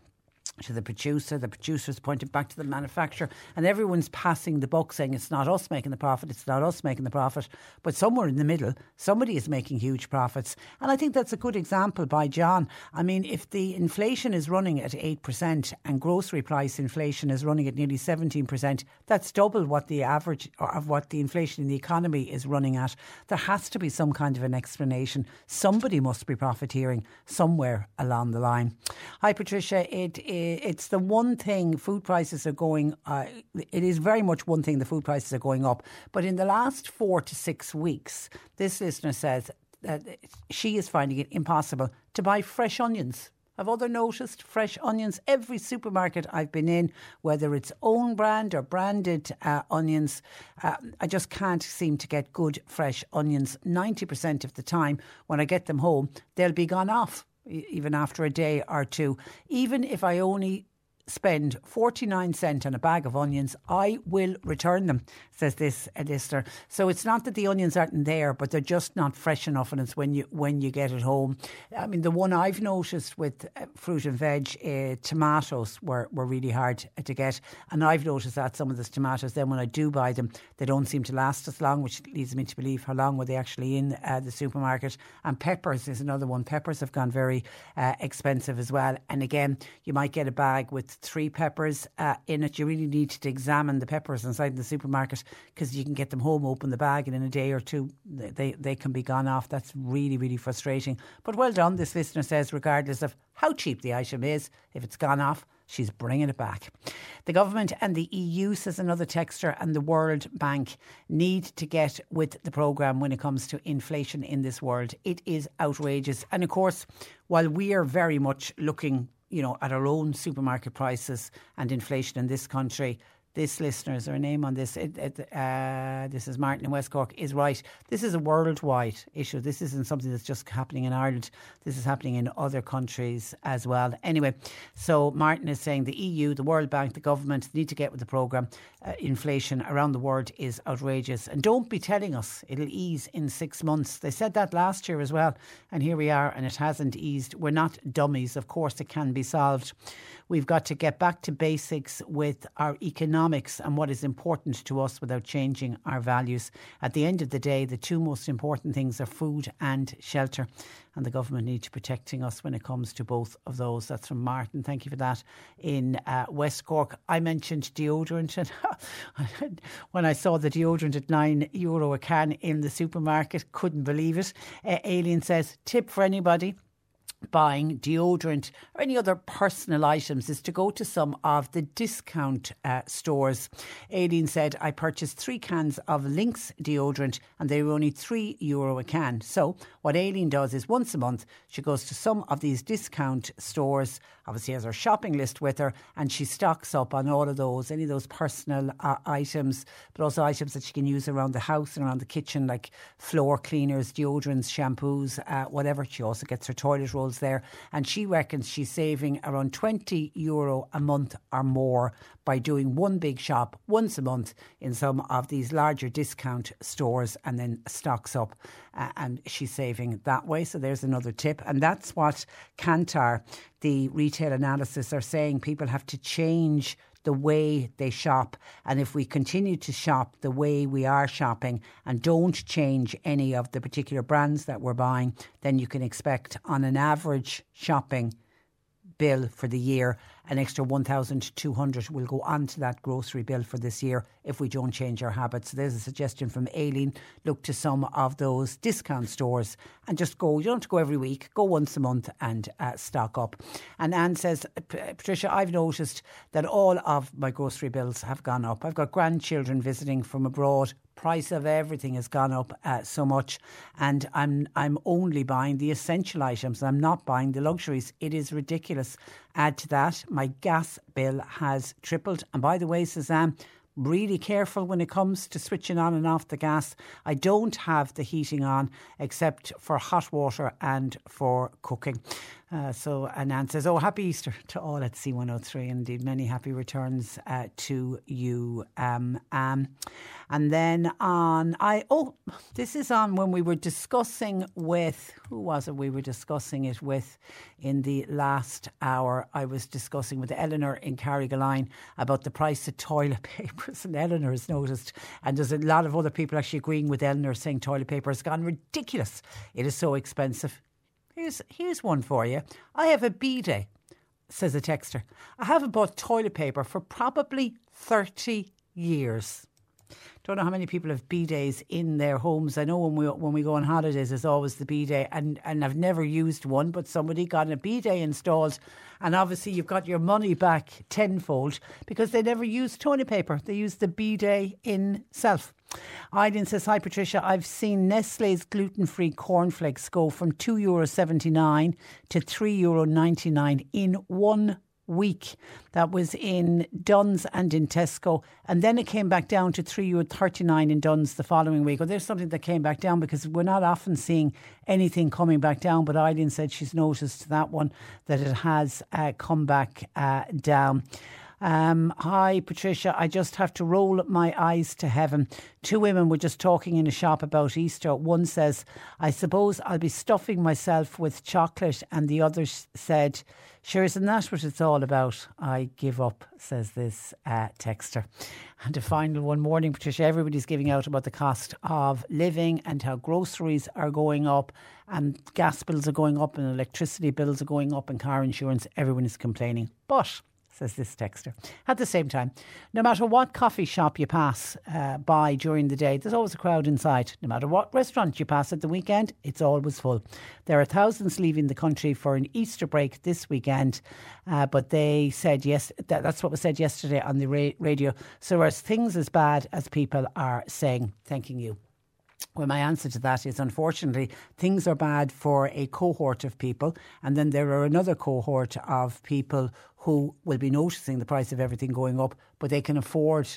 to the producer, the producer's pointed back to the manufacturer, and everyone's passing the buck saying it's not us making the profit, it's not us making the profit. But somewhere in the middle, somebody is making huge profits. And I think that's a good example by John. I mean, if the inflation is running at eight percent and grocery price inflation is running at nearly seventeen percent, that's double what the average of what the inflation in the economy is running at. There has to be some kind of an explanation. Somebody must be profiteering somewhere along the line. Hi, Patricia. It is it's the one thing, food prices are going, uh, it is very much one thing, the food prices are going up. But in the last four to six weeks, this listener says that she is finding it impossible to buy fresh onions. I've also noticed fresh onions. Every supermarket I've been in, whether it's own brand or branded uh, onions, uh, I just can't seem to get good fresh onions. ninety percent of the time when I get them home, they'll be gone off, even after a day or two. Even if I only spend forty-nine cents on a bag of onions, I will return them, says this listener. So it's not that the onions aren't there, but they're just not fresh enough, and it's when you when you get it home. I mean, the one I've noticed with fruit and veg, uh, tomatoes were, were really hard to get, and I've noticed that some of those tomatoes, then when I do buy them, they don't seem to last as long, which leads me to believe how long were they actually in uh, the supermarket. And peppers is another one. Peppers have gone very uh, expensive as well, and again, you might get a bag with three peppers uh, in it. You really need to examine the peppers inside the supermarket, because you can get them home, open the bag, and in a day or two they, they can be gone off. That's really, really frustrating. But well done, this listener says, regardless of how cheap the item is, if it's gone off, she's bringing it back. The government and the E U, says another texter, and the World Bank need to get with the programme when it comes to inflation in this world. It is outrageous. And of course, while we are very much looking, you know, at our own supermarket prices and inflation in this country, this listener, is her name on this? It, it, uh, this is Martin in West Cork, is right. This is a worldwide issue. This isn't something that's just happening in Ireland. This is happening in other countries as well. Anyway, so Martin is saying the E U, the World Bank, the government need to get with the programme. Uh, inflation around the world is outrageous. And don't be telling us it'll ease in six months. They said that last year as well. And here we are, and it hasn't eased. We're not dummies. Of course, it can be solved. We've got to get back to basics with our economic and what is important to us without changing our values. At the end of the day, the two most important things are food and shelter, and the government need to protecting us when it comes to both of those. That's from Martin. Thank you for that. In uh, West Cork, I mentioned deodorant, and when I saw the deodorant at nine euro a can in the supermarket, couldn't believe it. Uh, Alien says, tip for anybody buying deodorant or any other personal items is to go to some of the discount uh, stores. Aileen said, I purchased three cans of Lynx deodorant and they were only three euro a can. So what Aileen does is once a month she goes to some of these discount stores, obviously has her shopping list with her, and she stocks up on all of those, any of those personal uh, items, but also items that she can use around the house and around the kitchen, like floor cleaners, deodorants, shampoos, uh, whatever. She also gets her toilet rolls there, and she reckons she's saving around twenty euro a month or more by doing one big shop once a month in some of these larger discount stores, and then stocks up, uh, and she's saving that way. So there's another tip, and that's what Kantar, the retail analysis, are saying. People have to change the way they shop, and if we continue to shop the way we are shopping and don't change any of the particular brands that we're buying, then you can expect on an average shopping bill for the year an extra one thousand two hundred will go onto that grocery bill for this year if we don't change our habits. So there's a suggestion from Aileen. Look to some of those discount stores and just go. You don't have to go every week. Go once a month and uh, stock up. And Anne says, Patricia, I've noticed that all of my grocery bills have gone up. I've got grandchildren visiting from abroad. Price of everything has gone up uh, so much, and I'm I'm only buying the essential items. I'm not buying the luxuries. It is ridiculous. Add to that, my gas bill has tripled. And by the way, Suzanne, really careful when it comes to switching on and off the gas. I don't have the heating on except for hot water and for cooking. Uh, so Anand says, oh, happy Easter to all at C one oh three. Indeed, many happy returns uh, to you. Um, um, and then on, I oh, this is on when we were discussing with, who was it we were discussing it with in the last hour? I was discussing with Eleanor in Carrigaline about the price of toilet papers, and Eleanor has noticed, and there's a lot of other people actually agreeing with Eleanor, saying toilet paper has gone ridiculous. It is so expensive. Here's, here's one for you. I have a bidet, says a texter. I haven't bought toilet paper for probably thirty years. don't know how many people have B-days in their homes. I know when we when we go on holidays, there's always the B-day, and, and I've never used one, but somebody got a B-day installed, and obviously you've got your money back tenfold because they never used toilet paper. They used the B-day in self. Aileen says, hi Patricia, I've seen Nestlé's gluten-free cornflakes go from two euro seventy-nine to three euro ninety-nine in one week. That was in Duns and in Tesco, and then it came back down to three euro thirty-nine in Duns the following week. Well, there's something that came back down, because we're not often seeing anything coming back down, but Eileen said she's noticed that one, that it has uh, come back uh, down. Um, hi Patricia, I just have to roll my eyes to heaven. Two women were just talking in a shop about Easter. One says, I suppose I'll be stuffing myself with chocolate, and the other said, sure, isn't that what it's all about? I give up, says this uh, texter. And a final one. Morning Patricia, everybody's giving out about the cost of living and how groceries are going up and gas bills are going up and electricity bills are going up and car insurance. Everyone is complaining, but says this texter, at the same time, no matter what coffee shop you pass uh, by during the day, there's always a crowd inside. No matter what restaurant you pass at the weekend, it's always full. There are thousands leaving the country for an Easter break this weekend, uh, but they said yes. That, that's what was said yesterday on the ra- radio. So are things as bad as people are saying? Thanking you. Well, my answer to that is, unfortunately, things are bad for a cohort of people, and then there are another cohort of people who will be noticing the price of everything going up, but they can afford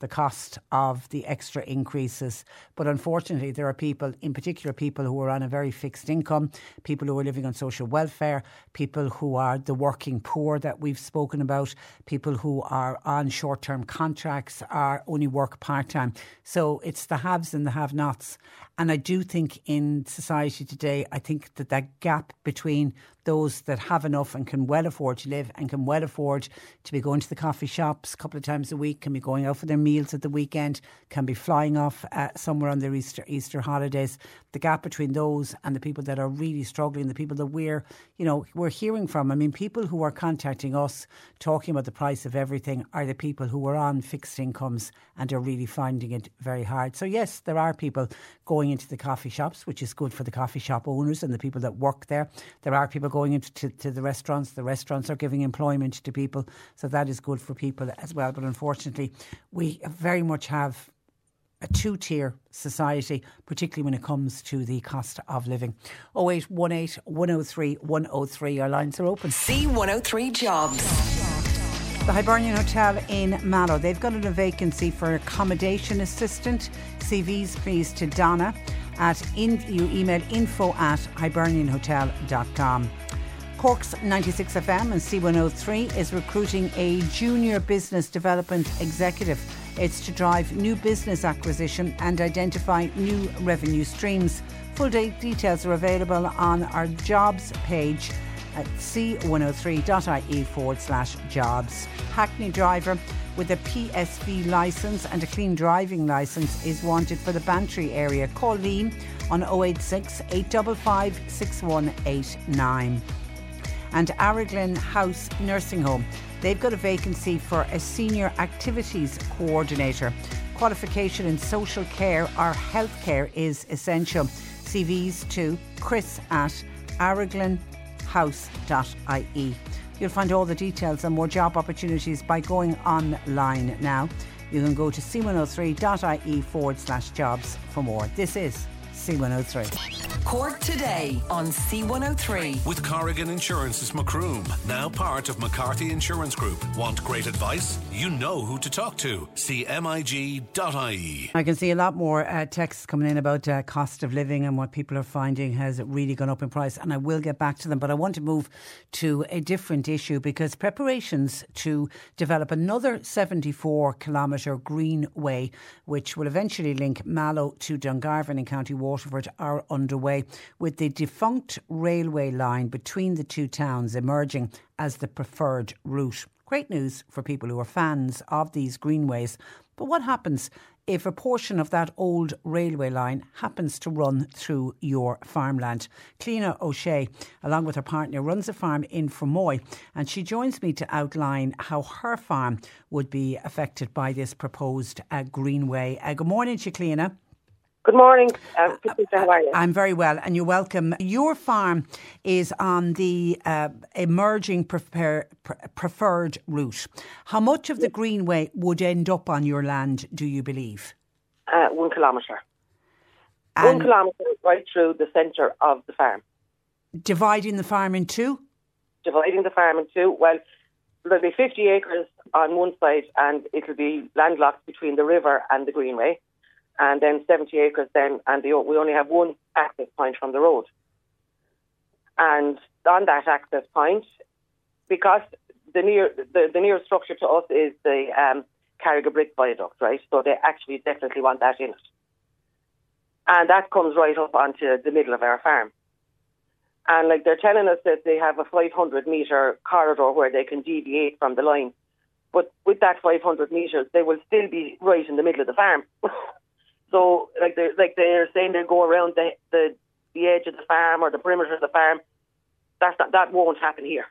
the cost of the extra increases. But unfortunately, there are people, in particular people who are on a very fixed income, people who are living on social welfare, people who are the working poor that we've spoken about, people who are on short-term contracts, are only work part-time. So it's the haves and the have-nots. And I do think in society today, I think that that gap between those that have enough and can well afford to live and can well afford to be going to the coffee shops a couple of times a week, can be going out for their meals at the weekend, can be flying off uh, somewhere on their Easter Easter holidays. The gap between those and the people that are really struggling, the people that we're, you know, we're hearing from. I mean, people who are contacting us talking about the price of everything are the people who are on fixed incomes and are really finding it very hard. So yes, there are people going into the coffee shops, which is good for the coffee shop owners and the people that work there. There are people going into to, to the restaurants. The restaurants are giving employment to people, so that is good for people as well. But unfortunately, we very much have a two-tier society, particularly when it comes to the cost of living. oh eight one eight, one oh three, one oh three. Our lines are open. C one oh three Jobs. The Hibernian Hotel in Mallow, they've got a vacancy for accommodation assistant. C Vs please to Donna at in, you email info at hibernian hotel dot com. Cork's ninety-six F M and C one oh three is recruiting a junior business development executive. It's to drive new business acquisition and identify new revenue streams. Full day details are available on our jobs page at c one oh three dot i e forward slash jobs. Hackney driver with a P S V licence and a clean driving licence is wanted for the Bantry area. Call Liam on oh eight six, eight five five, six one eight nine. And Arroglen House Nursing Home, they've got a vacancy for a senior activities coordinator. Qualification in social care or healthcare is essential. C Vs to Chris at arroglen house dot i e. You'll find all the details and more job opportunities by going online now. You can go to c one oh three dot i e forward slash jobs for more. This is C one oh three. Cork Today on C one oh three. With Corrigan Insurances Macroom, now part of McCarthy Insurance Group. Want great advice? You know who to talk to. c m i g dot i e. I can see a lot more uh, texts coming in about uh, cost of living and what people are finding has really gone up in price, and I will get back to them, but I want to move to a different issue, because preparations to develop another seventy-four kilometre greenway, which will eventually link Mallow to Dungarvan in County Waterford, are underway, with the defunct railway line between the two towns emerging as the preferred route. Great news for people who are fans of these greenways. But what happens if a portion of that old railway line happens to run through your farmland. Cliona O'Shea, along with her partner, runs a farm in Fermoy, and she joins me to outline how her farm would be affected by this proposed uh, greenway. Uh, good morning to you, Cliona. Good morning. Um, how are you? I'm very well, and you're welcome. Your farm is on the uh, emerging prefer- preferred route. How much of the greenway would end up on your land, do you believe? Uh, one kilometre. One kilometre right through the centre of the farm. Dividing the farm in two? Dividing the farm in two. Well, there'll be fifty acres on one side, and it'll be landlocked between the river and the greenway. And then seventy acres then, and the, we only have one access point from the road. And on that access point, because the near the, the nearest structure to us is the um, Carriga Brick Viaduct, right? So they actually definitely want that in it. And that comes right up onto the middle of our farm. And like they're telling us that they have a five hundred metre corridor where they can deviate from the line. But with that five hundred metres, they will still be right in the middle of the farm. So, like they're, like they're saying they'll go around the, the the edge of the farm or the perimeter of the farm. That's not, that won't happen here.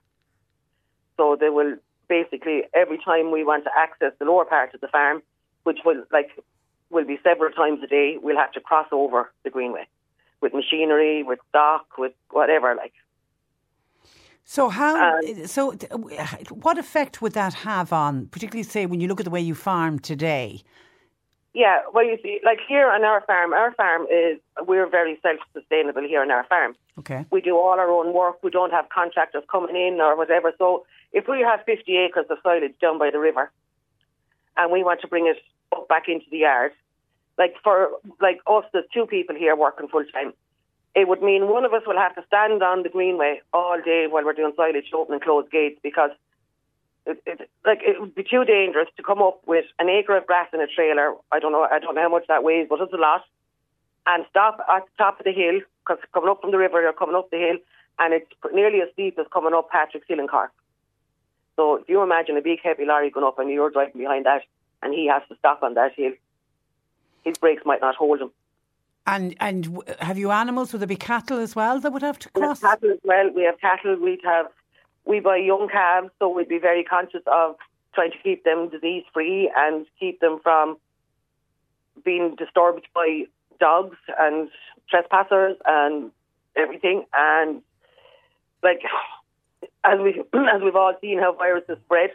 So they will basically, every time we want to access the lower part of the farm, which will like will be several times a day, we'll have to cross over the greenway with machinery, with stock, with whatever. Like. So how? Um, so what effect would that have on, particularly say when you look at the way you farm today? Yeah, well, you see, like here on our farm, our farm is, we're very self-sustainable here on our farm. Okay. We do all our own work. We don't have contractors coming in or whatever. So if we have fifty acres of silage down by the river and we want to bring it up back into the yard, like for like us, there's two people here working full-time. It would mean one of us will have to stand on the greenway all day while we're doing silage, open and close gates, because It, it, like it would be too dangerous to come up with an acre of grass in a trailer. I don't know. I don't know how much that weighs, but it's a lot. And stop at the top of the hill, because coming up from the river, you're coming up the hill, and it's nearly as steep as coming up Patrick's Hill in Cork. So if you imagine a big heavy lorry going up and you're driving behind that, and he has to stop on that hill, his brakes might not hold him. And and have you animals? Would there be cattle as well that would have to cross? We have cattle as well. We have cattle. We'd have. We buy young calves, so we'd be very conscious of trying to keep them disease-free and keep them from being disturbed by dogs and trespassers and everything. And like as we as we've all seen, how viruses spread,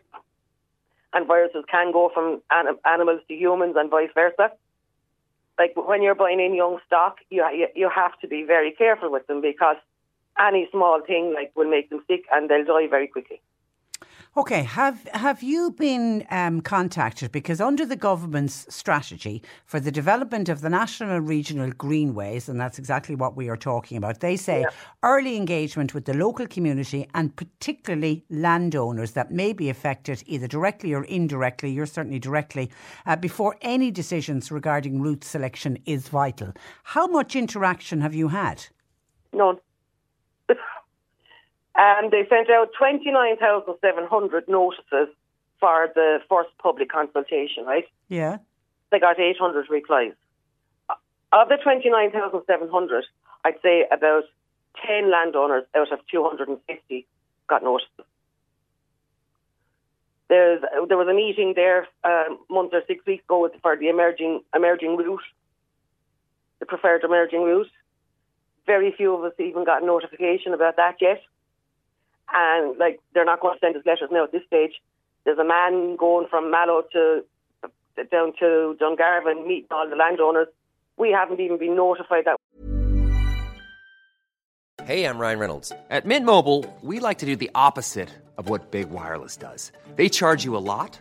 and viruses can go from anim- animals to humans and vice versa. Like when you're buying in young stock, you you have to be very careful with them, because any small thing like will make them sick and they'll die very quickly. Okay, have have you been um, contacted? Because under the government's strategy for the development of the national and regional greenways, and that's exactly what we are talking about, they say yeah. early engagement with the local community and particularly landowners that may be affected either directly or indirectly, you're certainly directly, uh, before any decisions regarding route selection is vital. How much interaction have you had? None. And they sent out twenty-nine thousand seven hundred notices for the first public consultation, right? Yeah. They got eight hundred replies. Of the twenty-nine thousand seven hundred, I'd say about ten landowners out of two hundred fifty got notices. There's, there was a meeting there a month or six weeks ago for the emerging emerging route, the preferred emerging route. Very few of us even got notification about that yet. And, like, they're not going to send us letters now at this stage. There's a man going from Mallow to down to Dungarvan meeting all the landowners. We haven't even been notified that. Hey, I'm Ryan Reynolds. At Mint Mobile, we like to do the opposite of what Big Wireless does. They charge you a lot.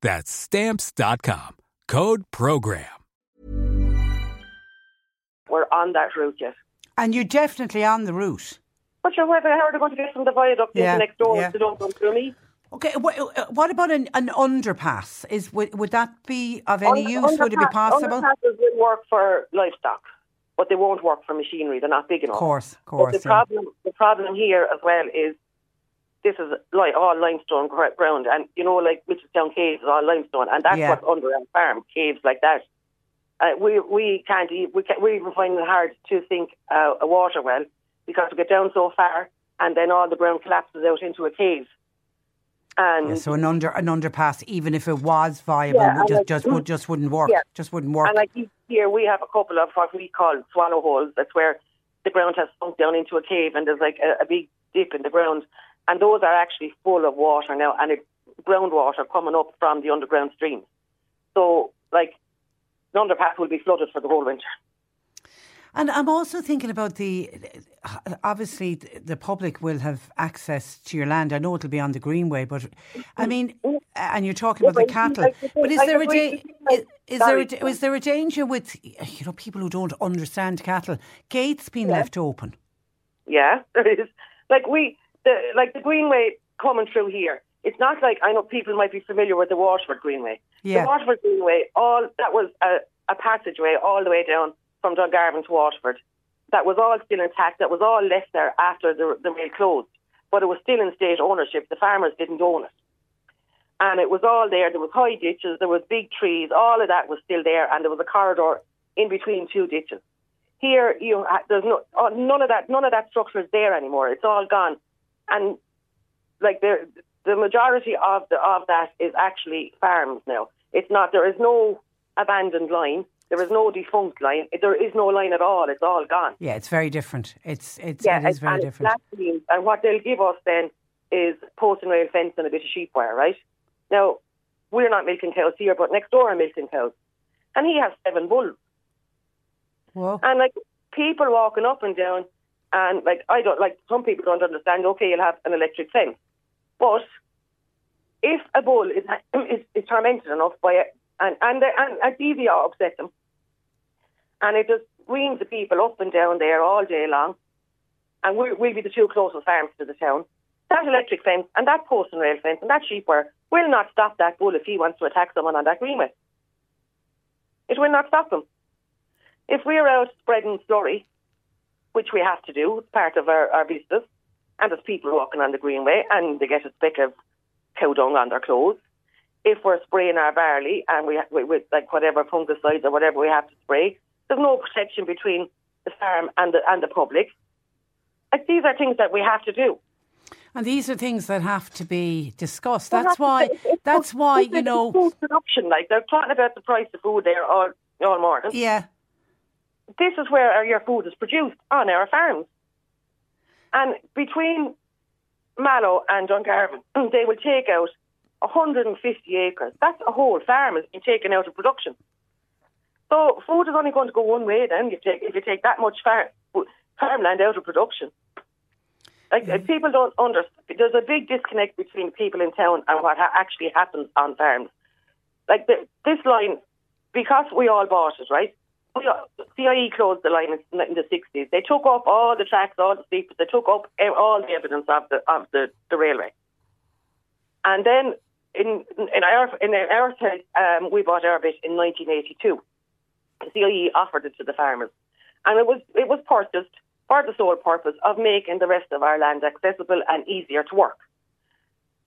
That's Stamps dot com. Code PROGRAM. We're on that route yet. And you're definitely on the route. But sure, where the hell are they going to get from the viaduct yeah, next door yeah. if they don't come through me? Okay, wh- what about an, an underpass? Is would, would that be of any Un- use? Underpass, would it be possible? Underpasses will work for livestock, but they won't work for machinery. They're not big enough. Of course, of course. But the, yeah. problem, the problem here as well is this is like all limestone ground, and you know, like Mitchelstown Caves is all limestone, and that's yeah. what's under our farm, caves like that. Uh, we we can't we can't, we're even finding it hard to sink uh, a water well because we get down so far, and then all the ground collapses out into a cave. And yeah, so an under an underpass, even if it was viable, yeah, would just like, just would just wouldn't work. Yeah. Just wouldn't work. And like here, we have a couple of what we call swallow holes. That's where the ground has sunk down into a cave, and there's like a, a big dip in the ground. And those are actually full of water now, and it's groundwater coming up from the underground streams. So, like, the underpass will be flooded for the whole winter. And I'm also thinking about the, obviously, the public will have access to your land. I know it'll be on the Greenway, but, I mean, and you're talking about the cattle. But is there a da- is, is there a, is there a danger with, you know, people who don't understand cattle? Gates being yeah. left open. Yeah, there is. Like, we... The, like the Greenway coming through here, it's not like, I know people might be familiar with the Waterford Greenway. Yeah. The Waterford Greenway, all that was a, a passageway all the way down from Dungarvan to Waterford. That was all still intact. That was all left there after the, the mill closed. But it was still in state ownership. The farmers didn't own it. And it was all there. There was high ditches. There was big trees. All of that was still there. And there was a corridor in between two ditches. Here, you there's no none of that. None of that structure is there anymore. It's all gone. And like the the majority of the of that is actually farms now. It's not. There is no abandoned line. There is no defunct line. There is no line at all. It's all gone. Yeah, it's very different. It's it's yeah, it is very and different. It's and what they'll give us then is post and rail fence and a bit of sheep wire, right? Now we're not milking cows here, but next door are milking cows, and he has seven bulls. Whoa. And like people walking up and down. And, like, I don't, like, some people don't understand, okay, you'll have an electric fence. But if a bull is, is, is tormented enough by it, and, and, and, and D V R upset them, and it just reams the people up and down there all day long, and we're, we'll be the two closest farms to the town, that electric fence and that post and rail fence and that sheep wire will not stop that bull if he wants to attack someone on that greenway. It will not stop him. If we're out spreading slurry, which we have to do, it's part of our, our business, and there's people walking on the Greenway and they get a speck of cow dung on their clothes. If we're spraying our barley and we with like whatever fungicides or whatever we have to spray, there's no protection between the farm and the and the public. Like, these are things that we have to do. And these are things that have to be discussed. That's to, why, it's, that's it's, why, it's, you know... Food production, like, they're talking about the price of food there all, all morning. Yeah. This is where our, your food is produced, on our farms. And between Mallow and Dungarvan, they will take out one hundred fifty acres. That's a whole farm has been taken out of production. So food is only going to go one way then, if you take, if you take that much far, farmland out of production. Like, mm-hmm. people don't understand. There's a big disconnect between people in town and what ha- actually happens on farms. Like, the, this line, because we all bought it, right? C I E closed the line in the sixties. They took up all the tracks, all the sleepers. They took up all the evidence of the of the, the railway. And then in in our in our um, we bought our bit in nineteen eighty-two. C I E offered it to the farmers, and it was it was purchased for the sole purpose of making the rest of our land accessible and easier to work.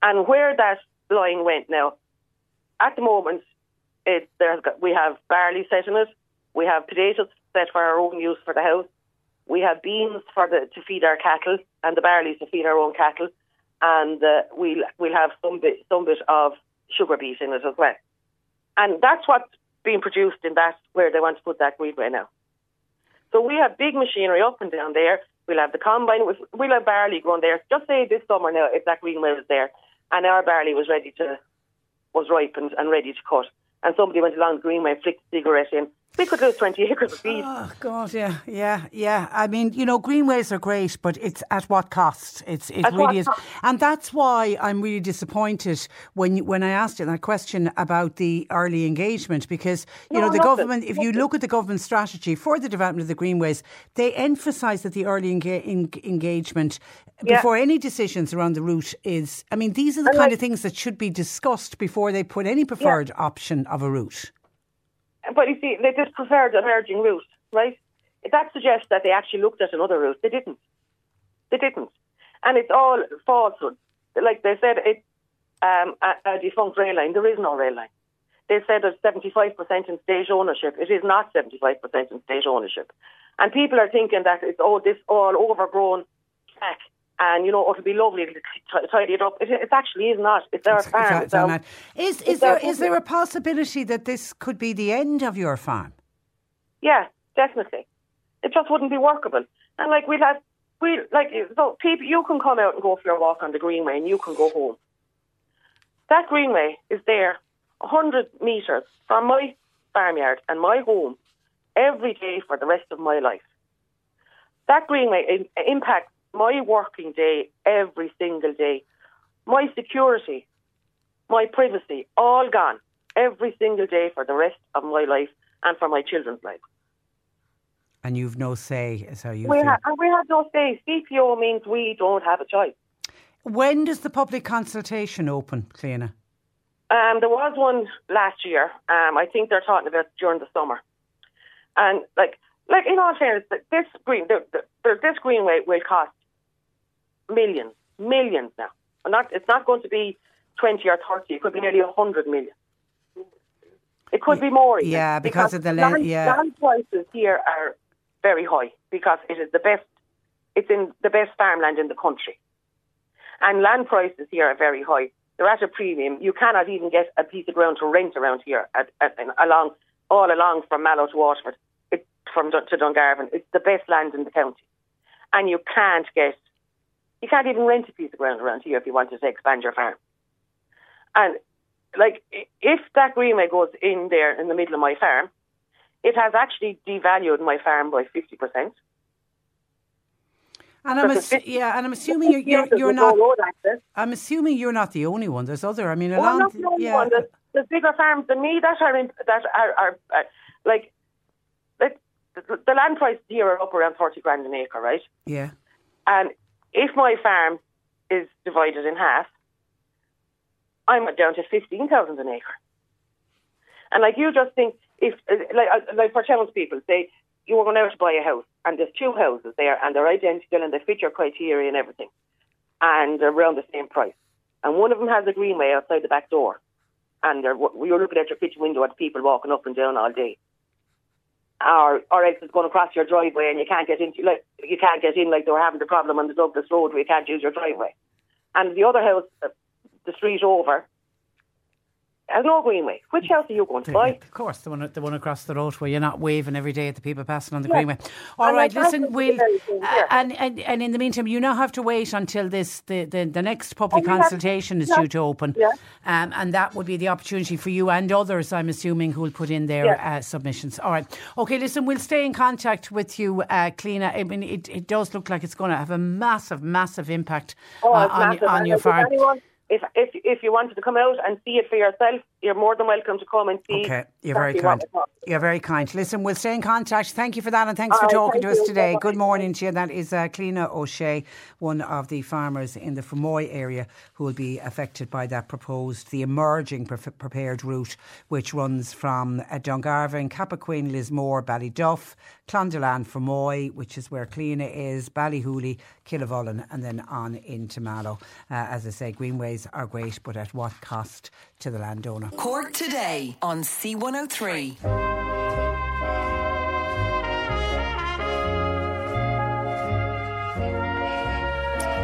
And where that line went now, at the moment, it, there's got, we have barley set in it. We have potatoes set for our own use for the house. We have beans for the to feed our cattle, and the barley to feed our own cattle. And uh, we'll, we'll have some bit, some bit of sugar beet in it as well. And that's what's being produced in that, where they want to put that greenway now. So we have big machinery up and down there. We'll have the combine. We'll have barley grown there. Just say this summer now, if that greenway was there, and our barley was ready to, was ripened and ready to cut, and somebody went along the greenway and flicked a cigarette in, we could lose twenty acres of beef. Oh, God, yeah, yeah, yeah. I mean, you know, greenways are great, but it's at what cost? It's It at really is. Cost? And that's why I'm really disappointed when you, when I asked you that question about the early engagement, because, you no, know, the government, it. if you look at the government strategy for the development of the greenways, they emphasise that the early enga- en- engagement yeah. before any decisions around the route is, I mean, these are the and kind like, of things that should be discussed before they put any preferred yeah. option of a route. But you see, they just preferred an emerging route, right? That suggests that they actually looked at another route. They didn't. They didn't. And it's all falsehood. Like they said, it's um, a, a defunct rail line. There is no rail line. They said there's seventy-five percent in stage ownership. It is not seventy-five percent in stage ownership. And people are thinking that it's all this all overgrown track. And, you know, it'll be lovely to t- tidy it up. It, it actually is not. It's our farm. It's our, is, is, it's there, our is there a possibility that this could be the end of your farm? Yeah, definitely. It just wouldn't be workable. And, like, we'd have... we like so people, you can come out and go for your walk on the greenway and you can go home. That greenway is there one hundred metres from my farmyard and my home every day for the rest of my life. That greenway impacts my working day, every single day, my security, my privacy, all gone every single day for the rest of my life and for my children's life. And you've no say, is how you we feel. Ha- and we have no say. C P O means we don't have a choice. When does the public consultation open, Cliona? Um, there was one last year. Um, I think they're talking about during the summer. And, like, like in all fairness, this, green, the, the, the, this greenway will cost millions, millions now. Not, it's not going to be twenty or thirty. It could be nearly one hundred million. It could yeah, be more. Even, yeah, because, because of the land. Land, yeah. land prices here are very high because it is the best. It's in the best farmland in the country, and land prices here are very high. They're at a premium. You cannot even get a piece of ground to rent around here. At, at, along all along from Mallow to Waterford, it, from to Dungarvan, it's the best land in the county, and you can't get. You can't even rent a piece of ground around here if you wanted to expand your farm. And, like, if that greenway goes in there in the middle of my farm, it has actually devalued my farm by fifty percent. And I'm assu- yeah, and I'm assuming you're, you're, you're not. I'm assuming you're not the only one. There's other. I mean, along, well, I'm not the only yeah. one. There's, there's bigger farms than me that are in, that are, are, are like, like the, the land prices here are up around forty grand an acre, right? Yeah, and. If my farm is divided in half, I'm down to fifteen thousand an acre. And, like, you just think, if like, like for townspeople, say you were going out to buy a house, and there's two houses there, and they're identical, and they fit your criteria and everything, and they're around the same price. And one of them has a greenway outside the back door, and they're, you're looking at your kitchen window at people walking up and down all day. Or, or else it's going across your driveway and you can't get into, like, you can't get in, like they were having the problem on the Douglas Road where you can't use your driveway. And the other house, uh, the street over, has no greenway. Which house are you going to buy? Of course, the one, the one across the road where you're not waving every day at the people passing on the yeah. greenway. All and right, listen, we'll uh, and, and and in the meantime, you now have to wait until this the, the, the next public consultation have, is yeah. due to open, yeah. um, and that would be the opportunity for you and others, I'm assuming, who will put in their yeah. uh, submissions. All right, okay, listen, we'll stay in contact with you, uh, Cliona. I mean, it, it does look like it's going to have a massive, massive impact oh, uh, on massive. on and your farm. If, if if you wanted to come out and see it for yourself, you're more than welcome to come and see. Okay, you're very kind. You're very kind. Listen, we'll stay in contact. Thank you for that, and thanks All for talking right, to us today. Good morning to you. That is uh, Cliona O'Shea, one of the farmers in the Fermoy area who will be affected by that proposed, the emerging pre- prepared route, which runs from uh, Dungarvan, Cappaquin, Lismore, Ballyduff, Clondelan, Fermoy, which is where Cliona is, Ballyhooly, Killavullen, and then on into Mallow. Uh, as I say, greenways ideas are great, but at what cost to the landowner? Cork Today on C one oh three.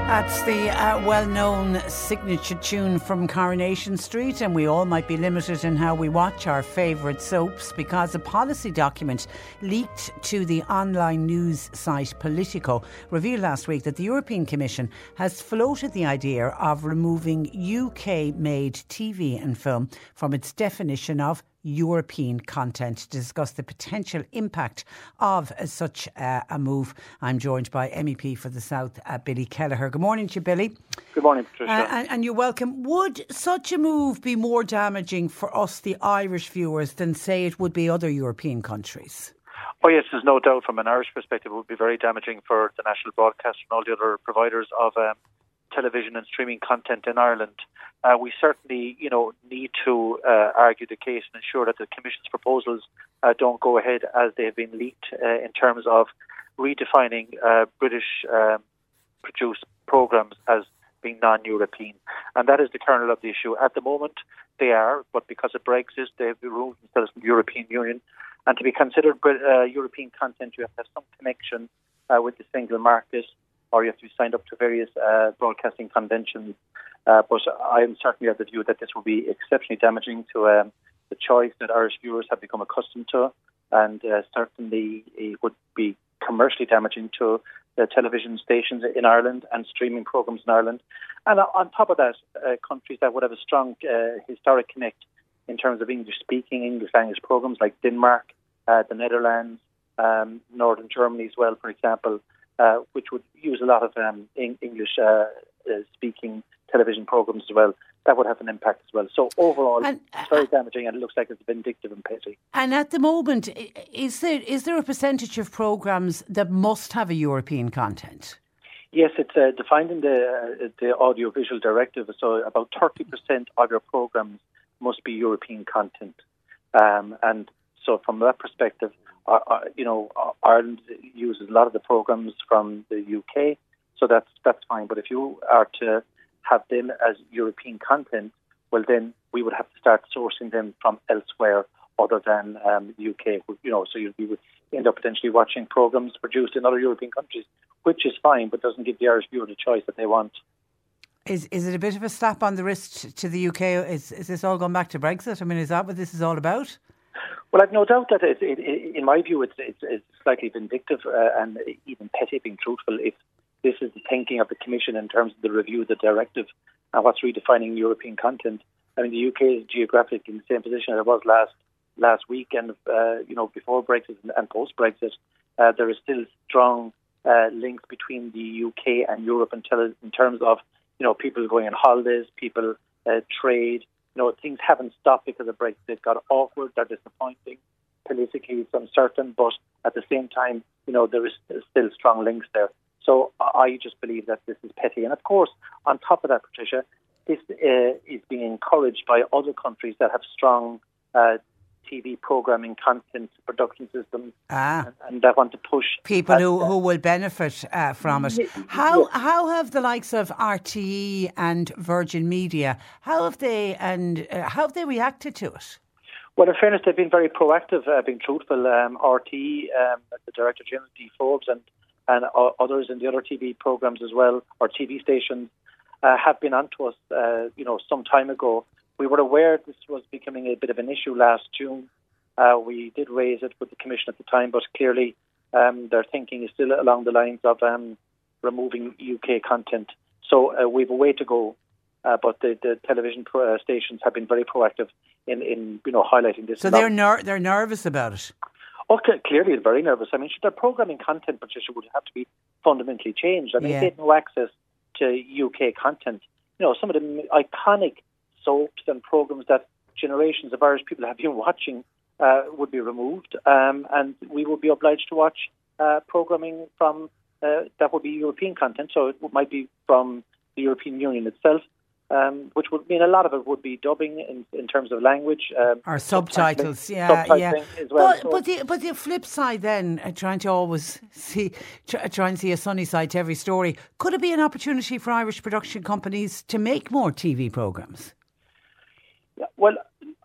That's the uh, well-known signature tune from Coronation Street, and we all might be limited in how we watch our favourite soaps because a policy document leaked to the online news site Politico revealed last week that the European Commission has floated the idea of removing U K-made T V and film from its definition of European content. To discuss the potential impact of uh, such uh, a move, I'm joined by M E P for the South, uh, Billy Kelleher. Good morning to you, Billy. Good morning, Patricia. Uh, and, and you're welcome. Would such a move be more damaging for us, the Irish viewers, than, say, it would be other European countries? Oh yes, there's no doubt from an Irish perspective it would be very damaging for the national broadcaster and all the other providers of um, television and streaming content in Ireland. Uh, we certainly, you know, need to uh, argue the case and ensure that the Commission's proposals uh, don't go ahead as they have been leaked uh, in terms of redefining uh, British-produced um, programmes as being non-European. And that is the kernel of the issue. At the moment, they are, but because of Brexit, they have removed themselves from the European Union. And to be considered uh, European content, you have to have some connection uh, with the single market, or you have to be signed up to various uh, broadcasting conventions. Uh, but I am certainly of the view that this will be exceptionally damaging to um, the choice that Irish viewers have become accustomed to, and uh, certainly it would be commercially damaging to the television stations in Ireland and streaming programmes in Ireland. And on top of that, uh, countries that would have a strong uh, historic connect in terms of English-speaking, English-language programmes like Denmark, uh, the Netherlands, um, Northern Germany as well, for example, Uh, which would use a lot of um, English-speaking uh, uh, television programmes as well. That would have an impact as well. So overall, and, uh, it's very damaging, and it looks like it's vindictive and petty. And at the moment, is there is there a percentage of programmes that must have a European content? Yes, it's uh, defined in the, uh, the audiovisual directive. So about thirty percent of your programmes must be European content. Um, and so from that perspective, Uh, you know, Ireland uses a lot of the programmes from the U K, so that's that's fine. But if you are to have them as European content, well, then we would have to start sourcing them from elsewhere other than um, the U K. You know, so you, you would end up potentially watching programmes produced in other European countries, which is fine, but doesn't give the Irish viewer the choice that they want. Is is it a bit of a slap on the wrist to the U K? Is is this all gone back to Brexit? I mean, is that what this is all about? Well, I've no doubt that, it, it, it, in my view, it's, it's, it's slightly vindictive uh, and even petty, being truthful, if this is the thinking of the Commission in terms of the review of the directive and what's redefining European content. I mean, the U K is geographically in the same position as it was last last week, and uh, you know, before Brexit and, and post-Brexit, uh, there is still strong uh, links between the U K and Europe in, tele- in terms of, you know, people going on holidays, people uh, trade. No, things haven't stopped because of Brexit. They've got awkward, they're disappointing. Politically, it's uncertain, but at the same time, you know, there is still strong links there. So I just believe that this is petty. And of course, on top of that, Patricia, this uh, is being encouraged by other countries that have strong uh, T V programming, content, production systems, ah, and, and that want to push people that, who, who will benefit uh, from it. How yes. how have the likes of R T E and Virgin Media, how have they and uh, how have they reacted to it? Well, in fairness, they've been very proactive, uh, being truthful. Um, R T E, um, the Director General D Forbes, and and uh, others in the other T V programs as well, or T V stations, uh, have been onto us. Uh, you know, some time ago. We were aware this was becoming a bit of an issue last June. Uh, we did raise it with the Commission at the time, but clearly um, their thinking is still along the lines of um, removing U K content. So uh, we have a way to go, uh, but the, the television pro- uh, stations have been very proactive in, in you know, highlighting this. So they're ner- they're nervous about it? Okay, clearly they're very nervous. I mean, their programming content, Patricia, would have to be fundamentally changed. I mean, yeah. They had no access to U K content. You know, some of the iconic soaps and programmes that generations of Irish people have been watching uh, would be removed, um, and we would be obliged to watch uh, programming from uh, that would be European content, so it might be from the European Union itself, um, which would mean a lot of it would be dubbing in, in terms of language. Um, or subtitles, yeah, yeah. As well. But, so but, the, but the flip side then, uh, trying to always see, try, try and see a sunny side to every story, could it be an opportunity for Irish production companies to make more T V programmes? Yeah, well,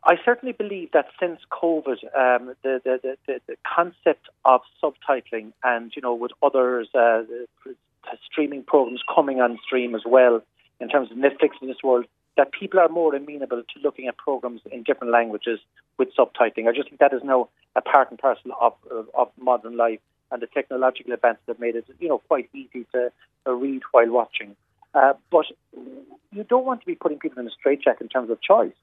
I certainly believe that since COVID, um, the, the, the, the concept of subtitling and, you know, with others, uh, the, the streaming programmes coming on stream as well, in terms of Netflix in this world, that people are more amenable to looking at programs in different languages with subtitling. I just think that is now a part and parcel of, of, of modern life, and the technological advances have made it, you know, quite easy to uh, read while watching. Uh, but you don't want to be putting people in a straitjacket in terms of choice.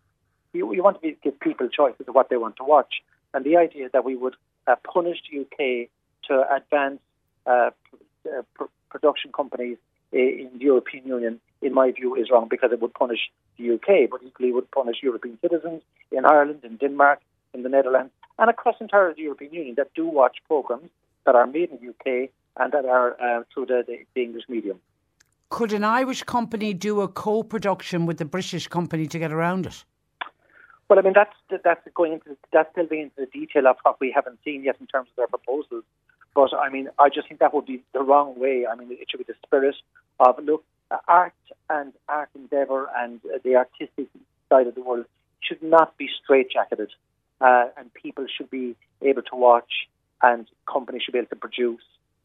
You, you want to be, give people choice as to what they want to watch. And the idea that we would uh, punish the U K to advance uh, pr- uh, pr- production companies in the European Union, in my view, is wrong, because it would punish the U K, but equally would punish European citizens in Ireland, in Denmark, in the Netherlands, and across the entire European Union that do watch programmes that are made in the U K and that are uh, through the, the, the English medium. Could an Irish company do a co-production with the British company to get around it? Well, I mean, that's that's going into that's delving into the detail of what we haven't seen yet in terms of their proposals. But, I mean, I just think that would be the wrong way. I mean, it should be the spirit of, look, art and art endeavour and the artistic side of the world should not be straitjacketed. Uh, and people should be able to watch, and companies should be able to produce,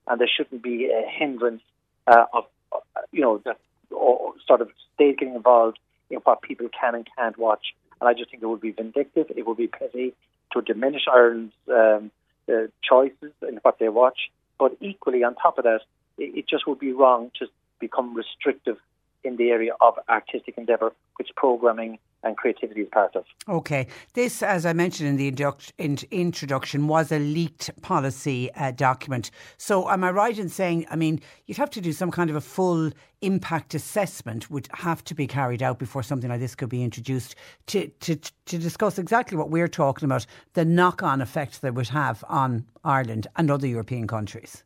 and there shouldn't be a hindrance uh, of, uh, you know, the, or sort of state getting involved in what people can and can't watch. And I just think it would be vindictive. It would be petty to diminish Ireland's Um, Uh, choices and what they watch, but equally on top of that, it, it just would be wrong to become restrictive in the area of artistic endeavour, which programming and creativity is part of. Okay. This, as I mentioned in the introdu- in- introduction, was a leaked policy uh, document. So am I right in saying, I mean, you'd have to do some kind of a full impact assessment would have to be carried out before something like this could be introduced to, to, to discuss exactly what we're talking about, the knock-on effect that it would have on Ireland and other European countries?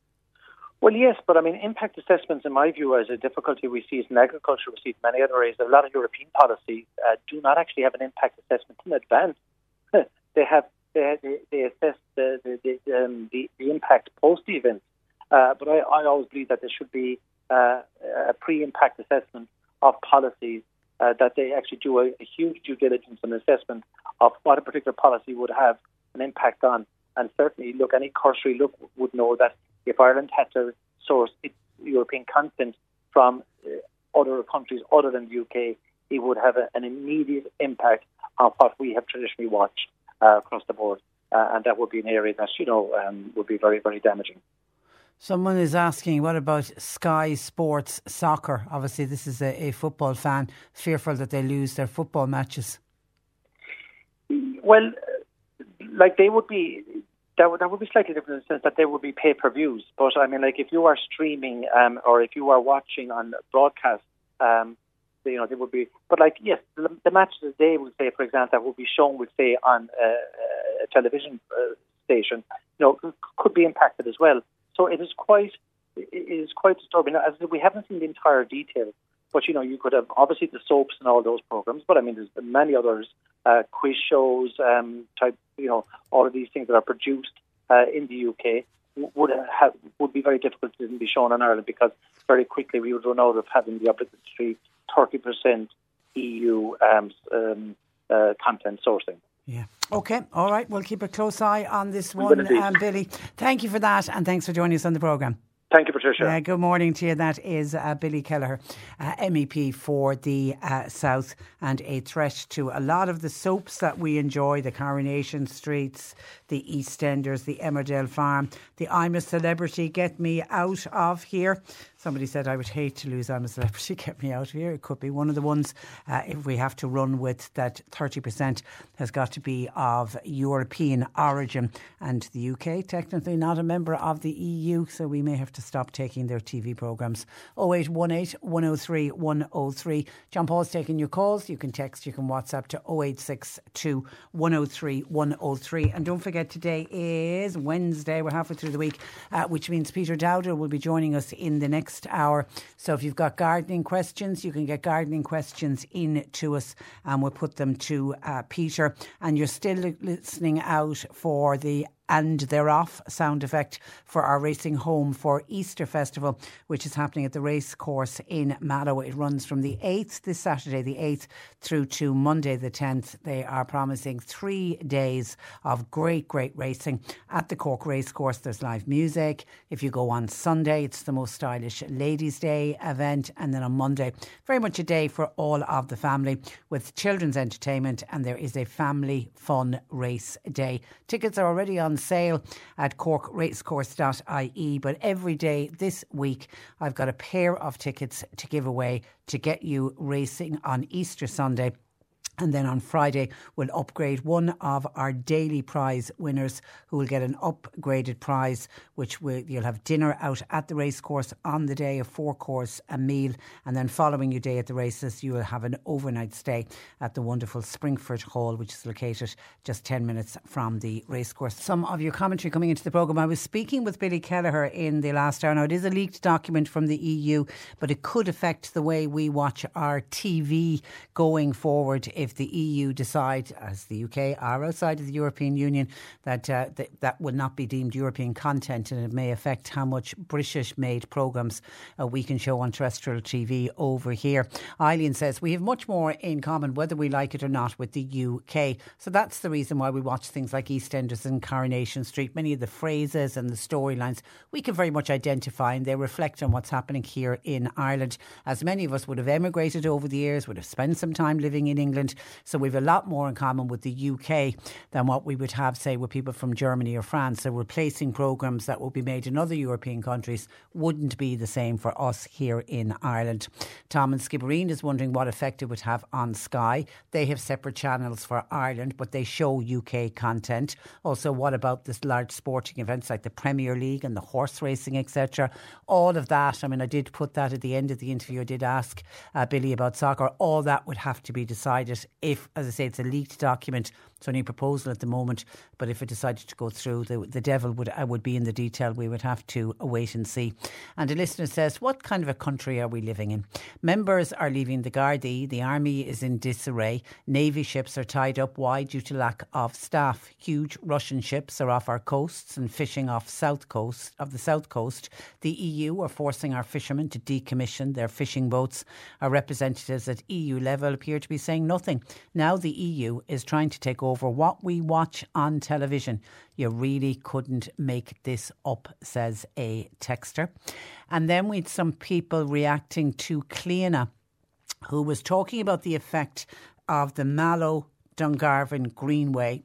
Well, yes, but I mean, impact assessments, in my view, is a difficulty we see in agriculture, we see in many other areas. A lot of European policies uh, do not actually have an impact assessment in advance. they have they they assess the the the, um, the, the impact post the event. Uh, but I, I always believe that there should be uh, a pre-impact assessment of policies uh, that they actually do a, a huge due diligence and assessment of what a particular policy would have an impact on. And certainly, look, any cursory look would know that if Ireland had to source its European content from uh, other countries other than the U K, it would have a, an immediate impact on what we have traditionally watched uh, across the board. Uh, and that would be an area that, you know, um, would be very, very damaging. Someone is asking, what about Sky Sports Soccer? Obviously, this is a, a football fan fearful that they lose their football matches. Well, like they would be... That would, that would be slightly different in the sense that there would be pay-per-views. But, I mean, like, if you are streaming um, or if you are watching on broadcast, um, you know, there would be... But, like, yes, the, the matches that they would say, for example, that would be shown, would say, on uh, a television uh, station, you know, could be impacted as well. So it is quite it is quite disturbing. As we haven't seen the entire detail, but, you know, you could have, obviously, the soaps and all those programs, but, I mean, there's many others, uh, quiz shows, um, type, you know, all of these things that are produced uh, in the U K would have, would be very difficult to be shown in Ireland, because very quickly we would run out of having the obligatory thirty percent E U um, um, uh, content sourcing. Yeah. Okay. All right. We'll keep a close eye on this one, um, Billy. Thank you for that, and thanks for joining us on the programme. Thank you, Patricia. Uh, good morning to you. That is uh, Billy Kelleher, uh, M E P for the uh, South, and a threat to a lot of the soaps that we enjoy, the Coronation Streets, the EastEnders, the Emmerdale Farm, the I'm a Celebrity, Get Me Out of Here. Somebody said, I would hate to lose I'm a Celebrity, Get Me Out of Here. It could be one of the ones uh, if we have to run with that thirty percent has got to be of European origin. And the U K, technically not a member of the E U, so we may have to stop taking their T V programmes. oh eight one eight, one oh three, one oh three. John Paul's taking your calls. You can text, you can WhatsApp to oh eight six two, one oh three, one oh three. And don't forget, forget, today is Wednesday. We're halfway through the week, uh, which means Peter Dowdall will be joining us in the next hour. So if you've got gardening questions, you can get gardening questions in to us and we'll put them to uh, Peter. And you're still listening out for the and they're off sound effect for our Racing Home for Easter Festival, which is happening at the racecourse in Mallow. It runs from the eighth, this Saturday the eighth, through to Monday the tenth. They are promising three days of great, great racing at the Cork Racecourse. There's live music. If you go on Sunday, it's the most stylish Ladies' Day event. And then on Monday, very much a day for all of the family with children's entertainment. And there is a family fun race day. Tickets are already on sale at cork racecourse dot I E, but every day this week I've got a pair of tickets to give away to get you racing on Easter Sunday. And then on Friday, we'll upgrade one of our daily prize winners who will get an upgraded prize, which will, you'll have dinner out at the racecourse on the day, a four-course a meal. And then following your day at the races, you will have an overnight stay at the wonderful Springfort Hall, which is located just ten minutes from the racecourse. Some of your commentary coming into the programme. I was speaking with Billy Kelleher in the last hour. Now, it is a leaked document from the E U, but it could affect the way we watch our T V going forward if If the E U decide, as the U K are outside of the European Union, that uh, th- that will not be deemed European content, and it may affect how much British-made programmes uh, we can show on terrestrial T V over here. Eileen says, we have much more in common, whether we like it or not, with the U K. So that's the reason why we watch things like EastEnders and Coronation Street. Many of the phrases and the storylines we can very much identify, and they reflect on what's happening here in Ireland. As many of us would have emigrated over the years, would have spent some time living in England, so we've a lot more in common with the U K than what we would have, say, with people from Germany or France. So replacing programmes that will be made in other European countries wouldn't be the same for us here in Ireland. Tom and Skibbereen is wondering what effect it would have on Sky. They have separate channels for Ireland, but they show U K content. Also, what about this large sporting events like the Premier League and the horse racing, et cetera? All of that, I mean, I did put that at the end of the interview. I did ask uh, Billy about soccer. All that would have to be decided if, as I say, it's a leaked document. It's only a proposal at the moment, but if it decided to go through, the, the devil would uh, would be in the detail. We would have to wait and see. And a listener says, what kind of a country are we living in? Members are leaving the Gardaí, the army is in disarray, navy ships are tied up. Why? Due to lack of staff. Huge Russian ships are off our coasts and fishing off south coast of the south coast. The E U are forcing our fishermen to decommission their fishing boats. Our representatives at E U level appear to be saying nothing. Now the E U is trying to take over over what we watch on television. You really couldn't make this up, says a texter. And then we had some people reacting to Cliona, who was talking about the effect of the Mallow Dungarvan Greenway.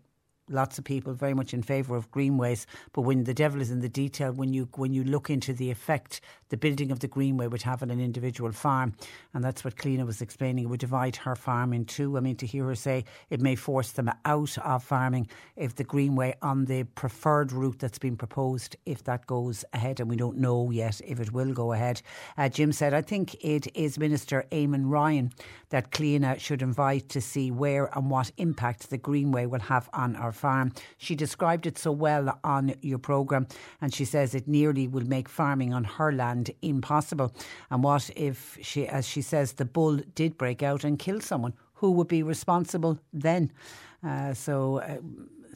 Lots of people very much in favour of greenways, but when the devil is in the detail, when you when you look into the effect the building of the greenway would have on an individual farm, and that's what Cliona was explaining, it would divide her farm in two. I mean, to hear her say it may force them out of farming if the greenway on the preferred route that's been proposed, if that goes ahead, and we don't know yet if it will go ahead. Uh, Jim said, I think it is Minister Eamon Ryan that Cliona should invite to see where and what impact the greenway will have on our farm. She described it so well on your programme, and she says it nearly will make farming on her land impossible. And what if, she, as she says, the bull did break out and kill someone? Who would be responsible then? Uh, so... Uh,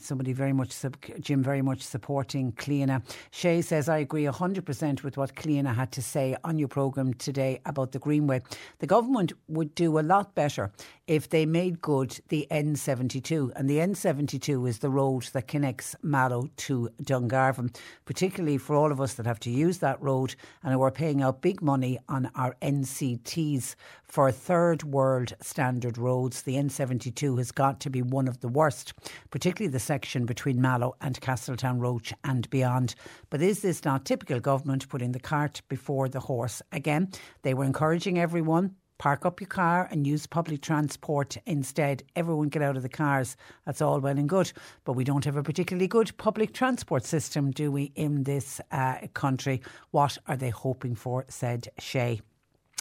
Somebody very much, Jim, very much supporting Cliona. Shay says, I agree one hundred percent with what Cliona had to say on your programme today about the Greenway. The government would do a lot better if they made good the N seventy-two. And the N seventy-two is the road that connects Mallow to Dungarvan, particularly for all of us that have to use that road and who are paying out big money on our N C Ts for third world standard roads. The N seventy-two has got to be one of the worst, particularly the section between Mallow and Castletown Roach and beyond. But is this not typical government putting the cart before the horse again? They were encouraging everyone, park up your car and use public transport instead. Everyone get out of the cars. That's all well and good. But we don't have a particularly good public transport system, do we, in this uh, country? What are they hoping for, said Shay.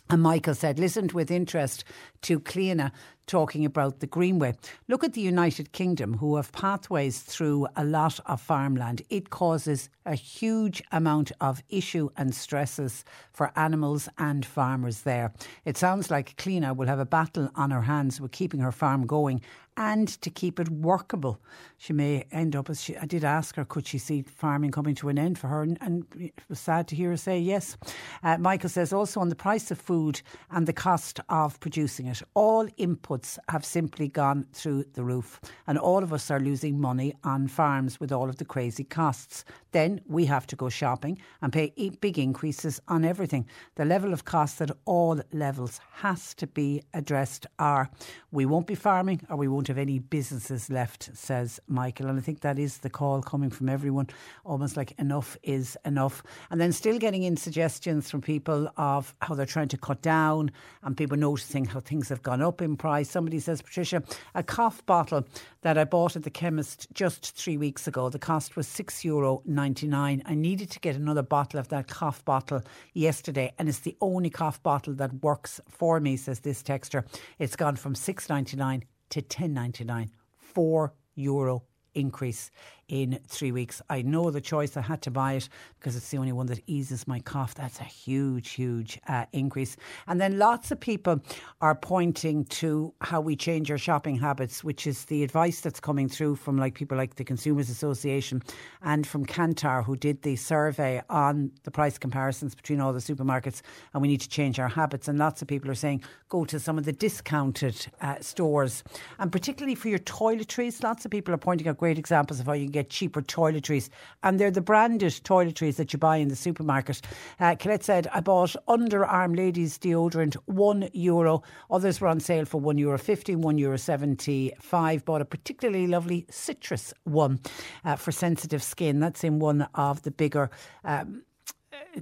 And Michael said, listened with interest to Cliona talking about the Greenway. Look at the United Kingdom, who have pathways through a lot of farmland. It causes a huge amount of issue and stresses for animals and farmers there. It sounds like Cliona will have a battle on her hands with keeping her farm going and to keep it workable. She may end up, as she, I did ask her, could she see farming coming to an end for her? And, and it was sad to hear her say yes. Uh, Michael says also on the price of food and the cost of producing it, all inputs have simply gone through the roof and all of us are losing money on farms with all of the crazy costs. Then we have to go shopping and pay big increases on everything. The level of costs at all levels has to be addressed, or we won't be farming or we won't have any businesses left, says Michael. And I think that is the call coming from everyone, almost like enough is enough. And then still getting in suggestions from people of how they're trying to cut down and people noticing how things have gone up in price. Somebody says, Patricia, a cough bottle that I bought at the chemist just three weeks ago, the cost was six euro ninety-nine. I needed to get another bottle of that cough bottle yesterday, and it's the only cough bottle that works for me, says this texter. It's gone from six ninety-nine to ten ninety-nine, four euro increase in three weeks. I know the choice. I had to buy it because it's the only one that eases my cough. That's a huge, huge uh, increase. And then lots of people are pointing to how we change our shopping habits, which is the advice that's coming through from like people like the Consumers Association and from Kantar, who did the survey on the price comparisons between all the supermarkets, and we need to change our habits. And lots of people are saying go to some of the discounted uh, stores, and particularly for your toiletries. Lots of people are pointing out great examples of how you can get cheaper toiletries, and they're the branded toiletries that you buy in the supermarket. Uh, Colette said, I bought underarm ladies deodorant, one euro. Others were on sale for one euro fifty, one euro seventy-five. Bought a particularly lovely citrus one uh, for sensitive skin. That's in one of the bigger um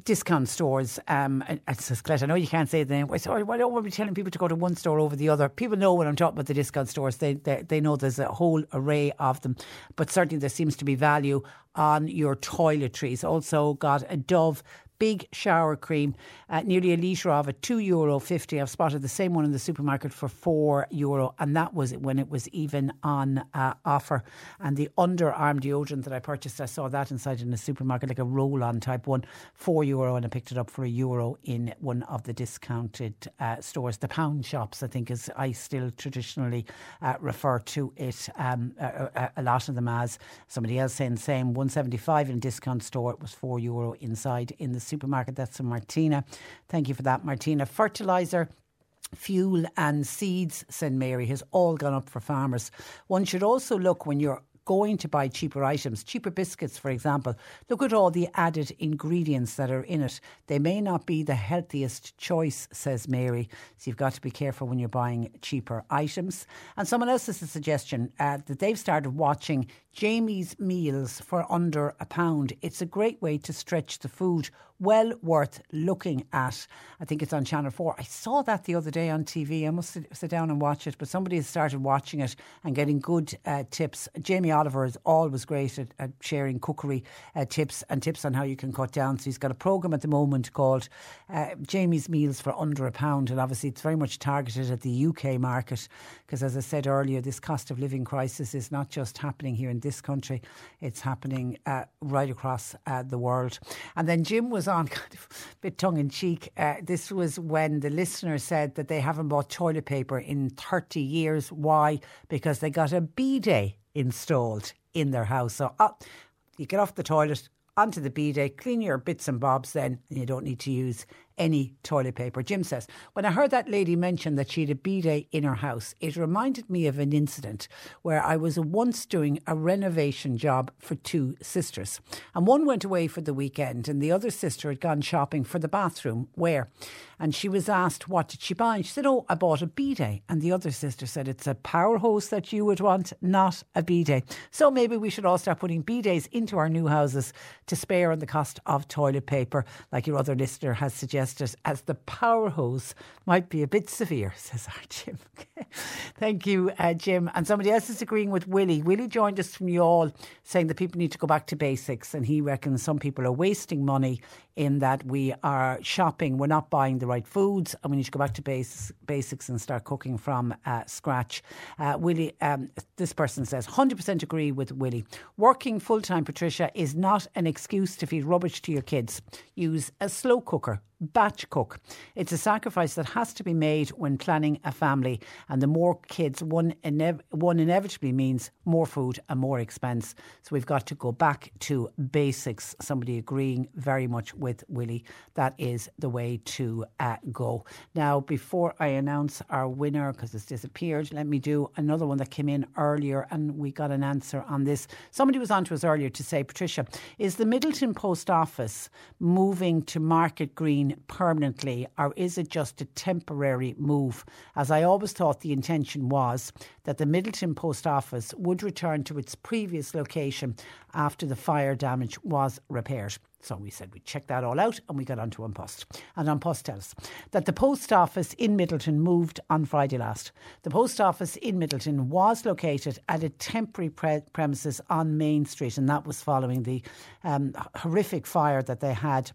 discount stores. Um, says Colette, I know you can't say the name. Sorry, why don't we be telling people to go to one store over the other? People know when I'm talking about the discount stores. They, they they know there's a whole array of them, but certainly there seems to be value on your toiletries. Also got a Dove big shower cream, uh, nearly a litre of it, two euro fifty. I've spotted the same one in the supermarket for four euro, and that was when it was even on uh, offer. And the underarm deodorant that I purchased, I saw that inside in a supermarket, like a roll-on type one, four euro, and I picked it up for a euro in one of the discounted uh, stores. The pound shops, I think, as I still traditionally uh, refer to it, um, a, a lot of them as. Somebody else saying the same, one seventy-five in a discount store, it was four euro inside in the supermarket. That's from Martina. Thank you for that, Martina. Fertiliser, fuel and seeds, Saint Mary, has all gone up for farmers. One should also look when you're going to buy cheaper items, cheaper biscuits, for example. Look at all the added ingredients that are in it. They may not be the healthiest choice, says Mary. So you've got to be careful when you're buying cheaper items. And someone else has a suggestion uh, that they've started watching Jamie's Meals for under a pound. It's a great way to stretch the food. Well worth looking at. I think it's on Channel four. I saw that the other day on T V. I must sit, sit down and watch it, but somebody has started watching it and getting good uh, tips. Jamie Oliver is always great at, at sharing cookery uh, tips and tips on how you can cut down. So he's got a programme at the moment called uh, Jamie's Meals for Under a Pound, and obviously it's very much targeted at the U K market because, as I said earlier, this cost of living crisis is not just happening here in this country, it's happening uh, right across uh, the world. And then Jim was on, kind of a bit tongue in cheek, uh, this was when the listener said that they haven't bought toilet paper in thirty years. Why? Because they got a bidet installed in their house. So uh, you get off the toilet, onto the bidet, clean your bits and bobs then, and you don't need to use any toilet paper. Jim says, when I heard that lady mention that she had a bidet in her house, it reminded me of an incident where I was once doing a renovation job for two sisters, and one went away for the weekend and the other sister had gone shopping for the bathroom wear, and she was asked what did she buy, and she said, oh, I bought a bidet. And the other sister said, it's a power hose that you would want, not a bidet. So maybe we should all start putting bidets into our new houses to spare on the cost of toilet paper, like your other listener has suggested. suggested, as the power hose might be a bit severe, says our Jim. Thank you, uh, Jim. And somebody else is agreeing with Willie. Willie joined us from Youghal saying that people need to go back to basics, and he reckons some people are wasting money in that we are shopping, we're not buying the right foods, and we need to go back to base, basics and start cooking from uh, scratch. Uh, Willie, um, this person says, one hundred percent agree with Willie. Working full-time, Patricia, is not an excuse to feed rubbish to your kids. Use a slow cooker. Batch cook. It's a sacrifice that has to be made when planning a family, and the more kids one, inev- one inevitably means more food and more expense. So we've got to go back to basics. Somebody agreeing very much with Willie. That is the way to uh, go. Now, before I announce our winner, because it's disappeared, let me do another one that came in earlier, and we got an answer on this. Somebody was on to us earlier to say, Patricia, is the Middleton Post Office moving to Market Green permanently, or is it just a temporary move? As I always thought the intention was that the Middleton Post Office would return to its previous location after the fire damage was repaired. So we said we'd check that all out, and we got onto An Post. And An Post tells that the post office in Middleton moved on Friday last. The post office in Middleton was located at a temporary pre- premises on Main Street, and that was following the um, horrific fire that they had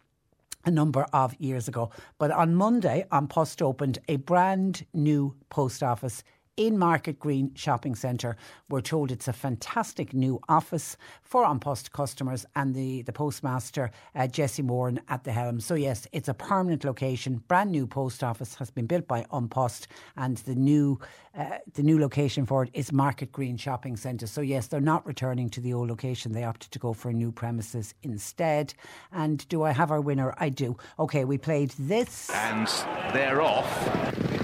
a number of years ago. But on Monday, An Post opened a brand new post office in Market Green Shopping Centre. We're told it's a fantastic new office for An Post customers, and the, the postmaster, uh, Jesse Moran, at the helm. So yes, it's a permanent location. Brand new post office has been built by An Post, and the new uh, the new location for it is Market Green Shopping Centre. So yes, they're not returning to the old location. They opted to go for new premises instead. And do I have our winner? I do. OK, we played this. And they're off.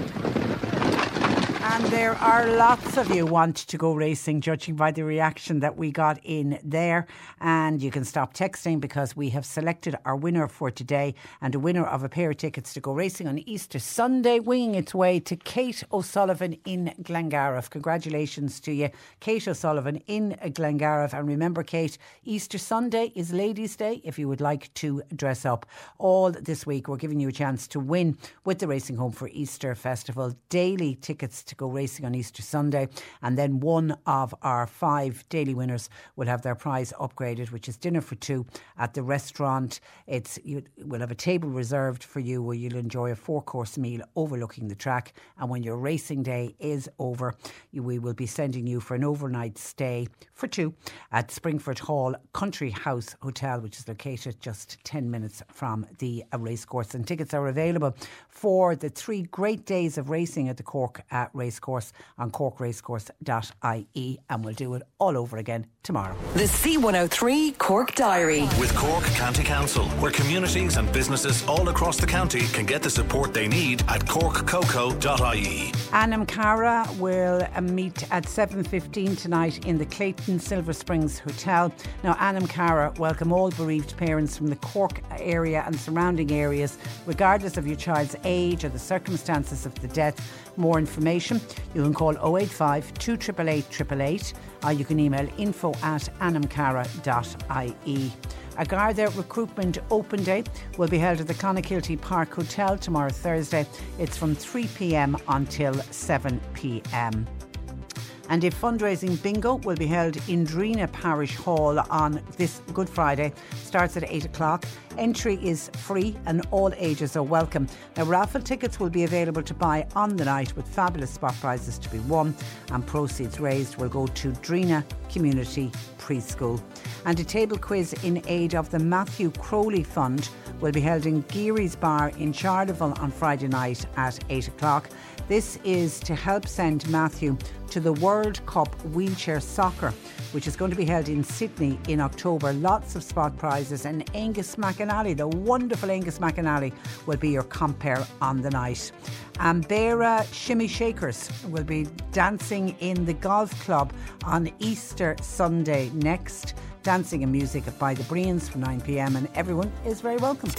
And there are lots of you want to go racing, judging by the reaction that we got in there. And you can stop texting, because we have selected our winner for today, and a winner of a pair of tickets to go racing on Easter Sunday, winging its way to Kate O'Sullivan in Glengariff. Congratulations to you, Kate O'Sullivan in Glengariff. And remember, Kate, Easter Sunday is Ladies' Day if you would like to dress up. All this week, we're giving you a chance to win with the Racing Home for Easter Festival daily tickets to go racing on Easter Sunday, and then one of our five daily winners will have their prize upgraded, which is dinner for two at the restaurant. It's you, we'll have a table reserved for you where you'll enjoy a four-course meal overlooking the track, and when your racing day is over, you, we will be sending you for an overnight stay for two at Springfort Hall Country House Hotel, which is located just ten minutes from the uh, racecourse. And tickets are available for the three great days of racing at the Cork uh, racecourse Racecourse on cork racecourse dot I E, and we'll do it all over again tomorrow. The C one oh three Cork Diary with Cork County Council, where communities and businesses all across the county can get the support they need at cork coco dot I E. Anam Cara will meet at seven fifteen tonight in the Clayton Silver Springs Hotel. Now, Anam Cara welcome all bereaved parents from the Cork area and surrounding areas, regardless of your child's age or the circumstances of the death. More information, you can call oh eight five, two eight eight, eight eight eight, or you can email info at anamcara dot I E. A Garda Recruitment Open Day will be held at the Clonakilty Park Hotel tomorrow, Thursday. It's from three p.m. until seven p.m. And a fundraising bingo will be held in Drina Parish Hall on this Good Friday. Starts at eight o'clock. Entry is free and all ages are welcome. Now, raffle tickets will be available to buy on the night, with fabulous spot prizes to be won, and proceeds raised will go to Drina Community Preschool. And a table quiz in aid of the Matthew Crowley Fund will be held in Geary's Bar in Charleville on Friday night at eight o'clock. This is to help send Matthew to the World Cup Wheelchair Soccer, which is going to be held in Sydney in October. Lots of spot prizes, and Angus McAnally, the wonderful Angus McAnally, will be your compere on the night. Ambera Shimmy Shakers will be dancing in the golf club on Easter Sunday next. dancing and music by the Breens from nine p m, and everyone is very welcome.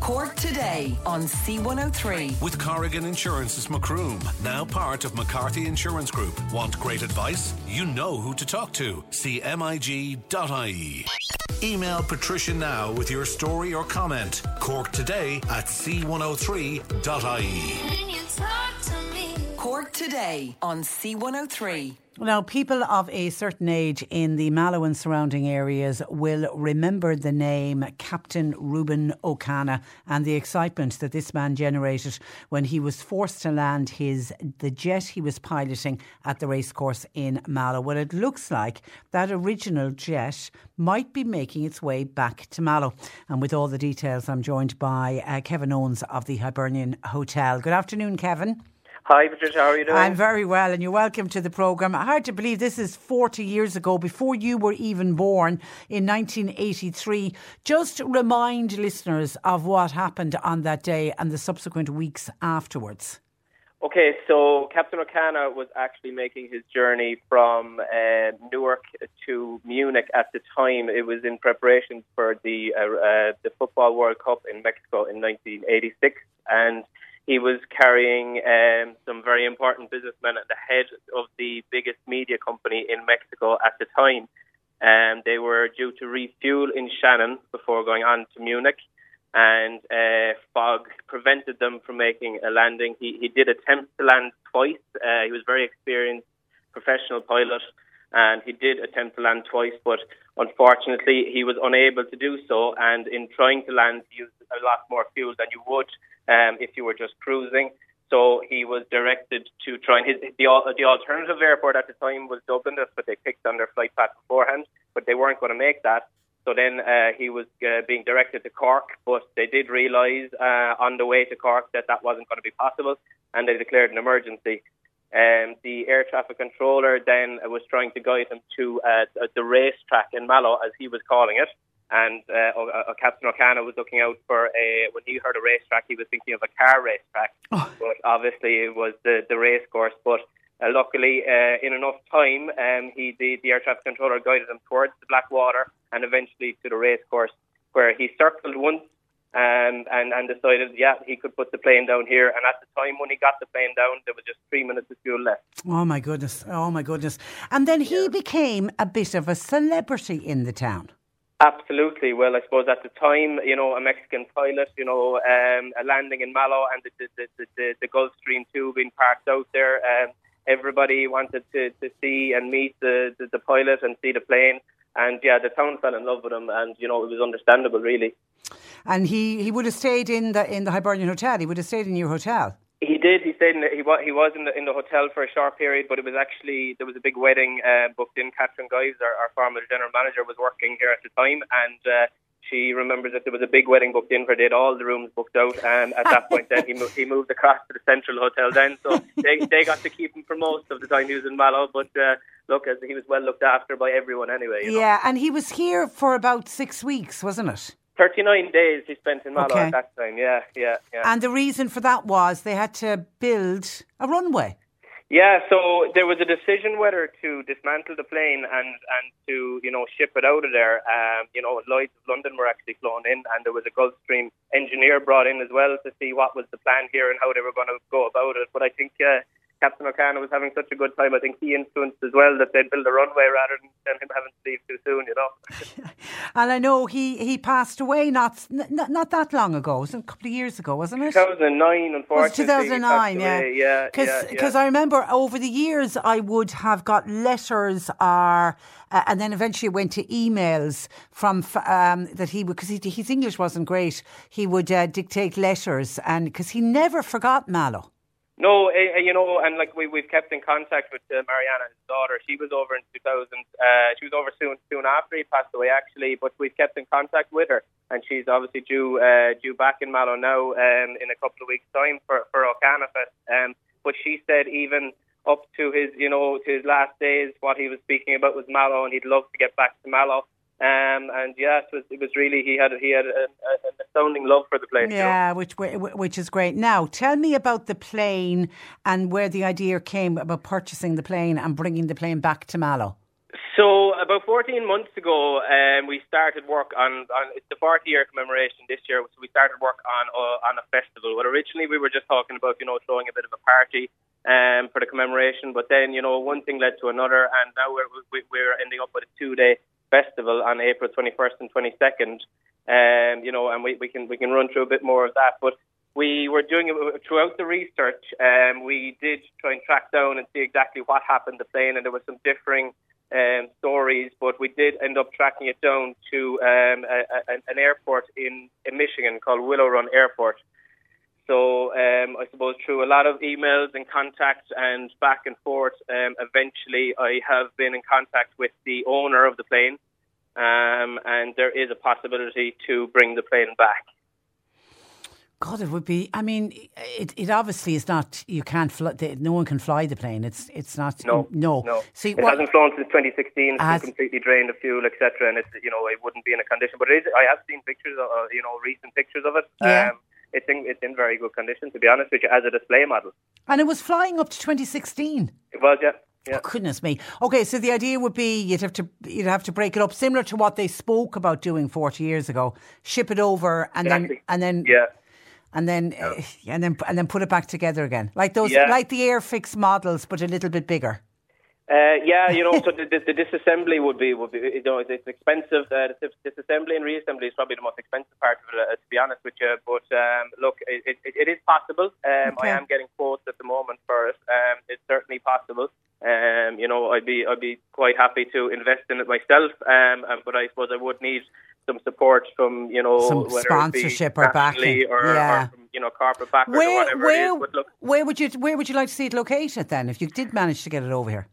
Cork Today on C one oh three. With Corrigan Insurances Macroom, now part of McCarthy Insurance Group. Want great advice? You know who to talk to. C M I G dot I E. Email Patricia now with your story or comment. Cork Today at C one oh three dot I E. Cork Today on C one oh three. Now, people of a certain age in the Mallow and surrounding areas will remember the name Captain Reuben O'Kane and the excitement that this man generated when he was forced to land his the jet he was piloting at the racecourse in Mallow. Well, it looks like that original jet might be making its way back to Mallow. And with all the details, I'm joined by uh, Kevin Owens of the Hibernian Hotel. Good afternoon, Kevin. Hi, Patricia, how are you doing? I'm very well, and you're welcome to the programme. Hard to believe this is forty years ago, before you were even born, in nineteen eighty-three. Just remind listeners of what happened on that day and the subsequent weeks afterwards. Okay, so Captain O'Kane was actually making his journey from uh, Newark to Munich at the time. It was in preparation for the uh, uh, the Football World Cup in Mexico in nineteen eighty-six, and he was carrying um, some very important businessmen at the head of the biggest media company in Mexico at the time. Um, they were due to refuel in Shannon before going on to Munich, and uh, fog prevented them from making a landing. He, he did attempt to land twice. Uh, he was a very experienced professional pilot, and he did attempt to land twice, but unfortunately he was unable to do so, and in trying to land he used a lot more fuel than you would um, if you were just cruising. So he was directed to try, and his, the, the alternative airport at the time was Dublin. That's what they picked on their flight path beforehand, but they weren't going to make that. So then uh, he was uh, being directed to Cork, but they did realise uh, on the way to Cork that that wasn't going to be possible, and they declared an emergency. Um, the air traffic controller then was trying to guide him to uh, the racetrack in Mallow, as he was calling it, and uh, uh, Captain O'Kane was looking out for a, when he heard a racetrack, he was thinking of a car racetrack, oh. But obviously it was the, the racecourse. But uh, luckily, uh, in enough time, um, he the, the air traffic controller guided him towards the Blackwater and eventually to the racecourse, where he circled once And, and and decided, yeah, he could put the plane down here. And at the time when he got the plane down, there was just three minutes of fuel left. Oh, my goodness. Oh, my goodness. And then he yeah. became a bit of a celebrity in the town. Absolutely. Well, I suppose at the time, you know, a Mexican pilot, you know, um, a landing in Mallow and the, the, the, the, the Gulf Stream two being parked out there. Um, everybody wanted to, to see and meet the, the, the pilot and see the plane. And, yeah, the town fell in love with him. And, you know, it was understandable, really. And he, he would have stayed in the in the Hibernian Hotel. He would have stayed in your hotel. He did. He stayed. In the, he was he was in the in the hotel for a short period. But it was actually there was a big wedding uh, booked in. Catherine Gives, our, our former general manager, was working here at the time, and uh, she remembers that there was a big wedding booked in. Where they had all the rooms booked out, and at that point, then he mo- he moved across to the Central Hotel. Then so they they got to keep him for most of the time he was in Mallow, but. Uh, Look, as he was well looked after by everyone anyway. You know? Yeah, and he was here for about six weeks, wasn't it? thirty-nine days he spent in Mallow okay. at that time, yeah, yeah, yeah. And the reason for that was they had to build a runway. Yeah, so there was a decision whether to dismantle the plane and, and to, you know, ship it out of there. Um, you know, Lloyds of London were actually flown in, and there was a Gulfstream engineer brought in as well to see what was the plan here and how they were going to go about it. But I think... Uh, Captain O'Kane was having such a good time. I think he influenced as well that they'd build a runway rather than him having to leave too soon, you know. And I know he, he passed away not, not not that long ago. It was a couple of years ago, wasn't it? two thousand nine, unfortunately. It was two thousand nine, yeah. yeah. Because yeah, yeah. I remember over the years I would have got letters or, uh, and then eventually went to emails from um, that he would, because his English wasn't great, he would uh, dictate letters, and because he never forgot Mallow. No, uh, you know, and like we, we've kept in contact with uh, Mariana, his daughter. She was over in two thousand. Uh, she was over soon soon after he passed away, actually. But we've kept in contact with her, and she's obviously due uh, due back in Mallow now um, in a couple of weeks' time for for O'Kane Fest. Um, but she said even up to his, you know, to his last days, what he was speaking about was Mallow, and he'd love to get back to Mallow. Um, and yeah, it was, it was really, he had he had an astounding love for the plane. Yeah, you know? which which is great. Now, tell me about the plane and where the idea came about purchasing the plane and bringing the plane back to Mallow. So about fourteen months ago, um, we started work on, on it's the forty-year commemoration this year, so we started work on uh, on a festival. Well, originally we were just talking about, you know, throwing a bit of a party um, for the commemoration, but then, you know, one thing led to another, and now we're, we're ending up with a two-day festival on April twenty-first and twenty-second, um, you know, and we, we can we can run through a bit more of that, but we were doing it throughout the research. Um, we did try and track down and see exactly what happened to plane, and there were some differing um, stories, but we did end up tracking it down to um, a, a, an airport in, in Michigan called Willow Run Airport. So um, I suppose through a lot of emails and contacts and back and forth, um, eventually I have been in contact with the owner of the plane, um, and there is a possibility to bring the plane back. God, it would be. I mean, it it obviously is not. You can't. Fly, no one can fly the plane. It's it's not. No, no. no. See, it what, hasn't flown since twenty sixteen. It's has, been completely drained of fuel, et cetera. And it's, you know, it wouldn't be in a condition. But it is, I have seen pictures of, uh, you know, recent pictures of it. Yeah. Um, it's in it's in very good condition, to be honest with you, as a display model. And it was flying up to twenty sixteen. It was, yeah. Yeah. Oh, goodness me. Okay, so the idea would be you'd have to you'd have to break it up, similar to what they spoke about doing forty years ago. Ship it over and exactly. then and then yeah. and then yeah. uh, and then and then put it back together again, like those yeah. like the Airfix models, but a little bit bigger. Uh, yeah, you know, so the, the, the disassembly would be would be you know, it's expensive. Uh, the disassembly and reassembly is probably the most expensive part of it, uh, to be honest with you. But um, look, it, it, it is possible. Um, okay. I am getting quotes at the moment for it. Um, it's certainly possible. Um, you know, I'd be I'd be quite happy to invest in it myself. Um, but I suppose I would need some support from, you know, some whether sponsorship it be or backing, or, yeah. or from, you know, corporate backers where, or whatever where, it is. But look, where would you where would you like to see it located then, if you did manage to get it over here?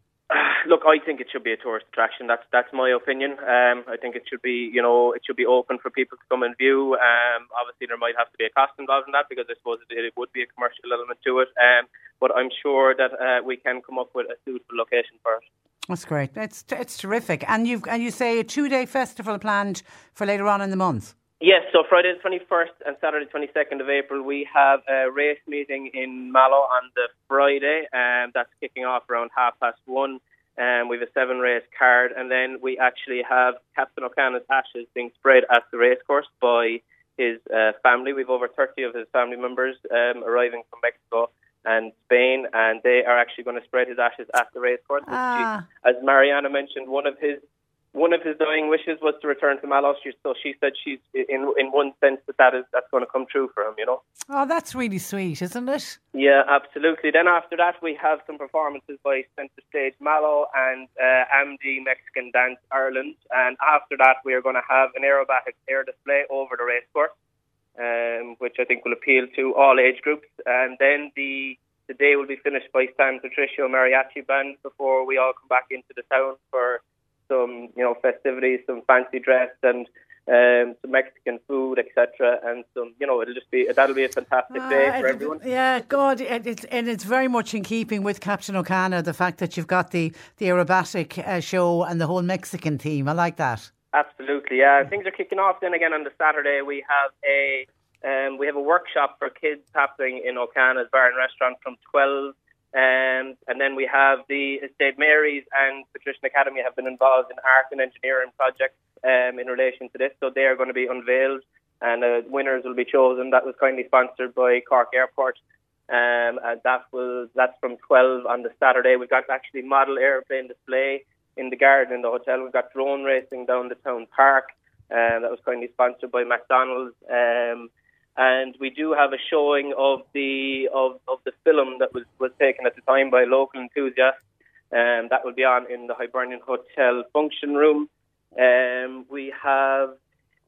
Look, I think it should be a tourist attraction. That's that's my opinion. Um, I think it should be, you know, it should be open for people to come and view. Um, obviously, there might have to be a cost involved in that, because I suppose it, it would be a commercial element to it. Um, but I'm sure that uh, we can come up with a suitable location for it. That's great. It's it's terrific. And you and you say a two-day festival planned for later on in the month. Yes, so Friday the twenty-first and Saturday the twenty-second of April, we have a race meeting in Mallow on the Friday, and um, that's kicking off around half past one. Um, we have a seven race card, and then we actually have Captain O'Connell's ashes being spread at the racecourse by his uh, family. We've over thirty of his family members um, arriving from Mexico and Spain, and they are actually going to spread his ashes at the racecourse. Ah. As Mariana mentioned, one of his one of his dying wishes was to return to Mallow, so she said she's in in one sense that, that is that's going to come true for him, you know. Oh, that's really sweet, isn't it? Yeah, absolutely. Then after that, we have some performances by Centre Stage Mallow and uh, M D Mexican Dance Ireland, and after that, we are going to have an aerobatic air display over the racecourse, um, which I think will appeal to all age groups, and then the the day will be finished by San Patricio Mariachi Band before we all come back into the town for some, you know, festivities, some fancy dress, and um, some Mexican food, et cetera. And some, you know, it'll just be that'll be a fantastic uh, day for everyone. Yeah, God, and it's and it's very much in keeping with Captain O'Kane, the fact that you've got the the aerobatic uh, show and the whole Mexican theme. I like that. Absolutely, yeah. Things are kicking off. Then again, on the Saturday, we have a um, we have a workshop for kids happening in O'Kane's bar and restaurant from twelve. Um, and then we have the Saint Mary's and Patrician Academy have been involved in art and engineering projects um, in relation to this. So they are going to be unveiled, and uh, winners will be chosen. That was kindly sponsored by Cork Airport. Um, and that was, that's from twelve on the Saturday. We've got actually model airplane display in the garden in the hotel. We've got drone racing down the town park. Uh, that was kindly sponsored by McDonald's. Um, And we do have a showing of the of, of the film that was, was taken at the time by local enthusiasts. Um, that will be on in the Hibernian Hotel function room. Um, we have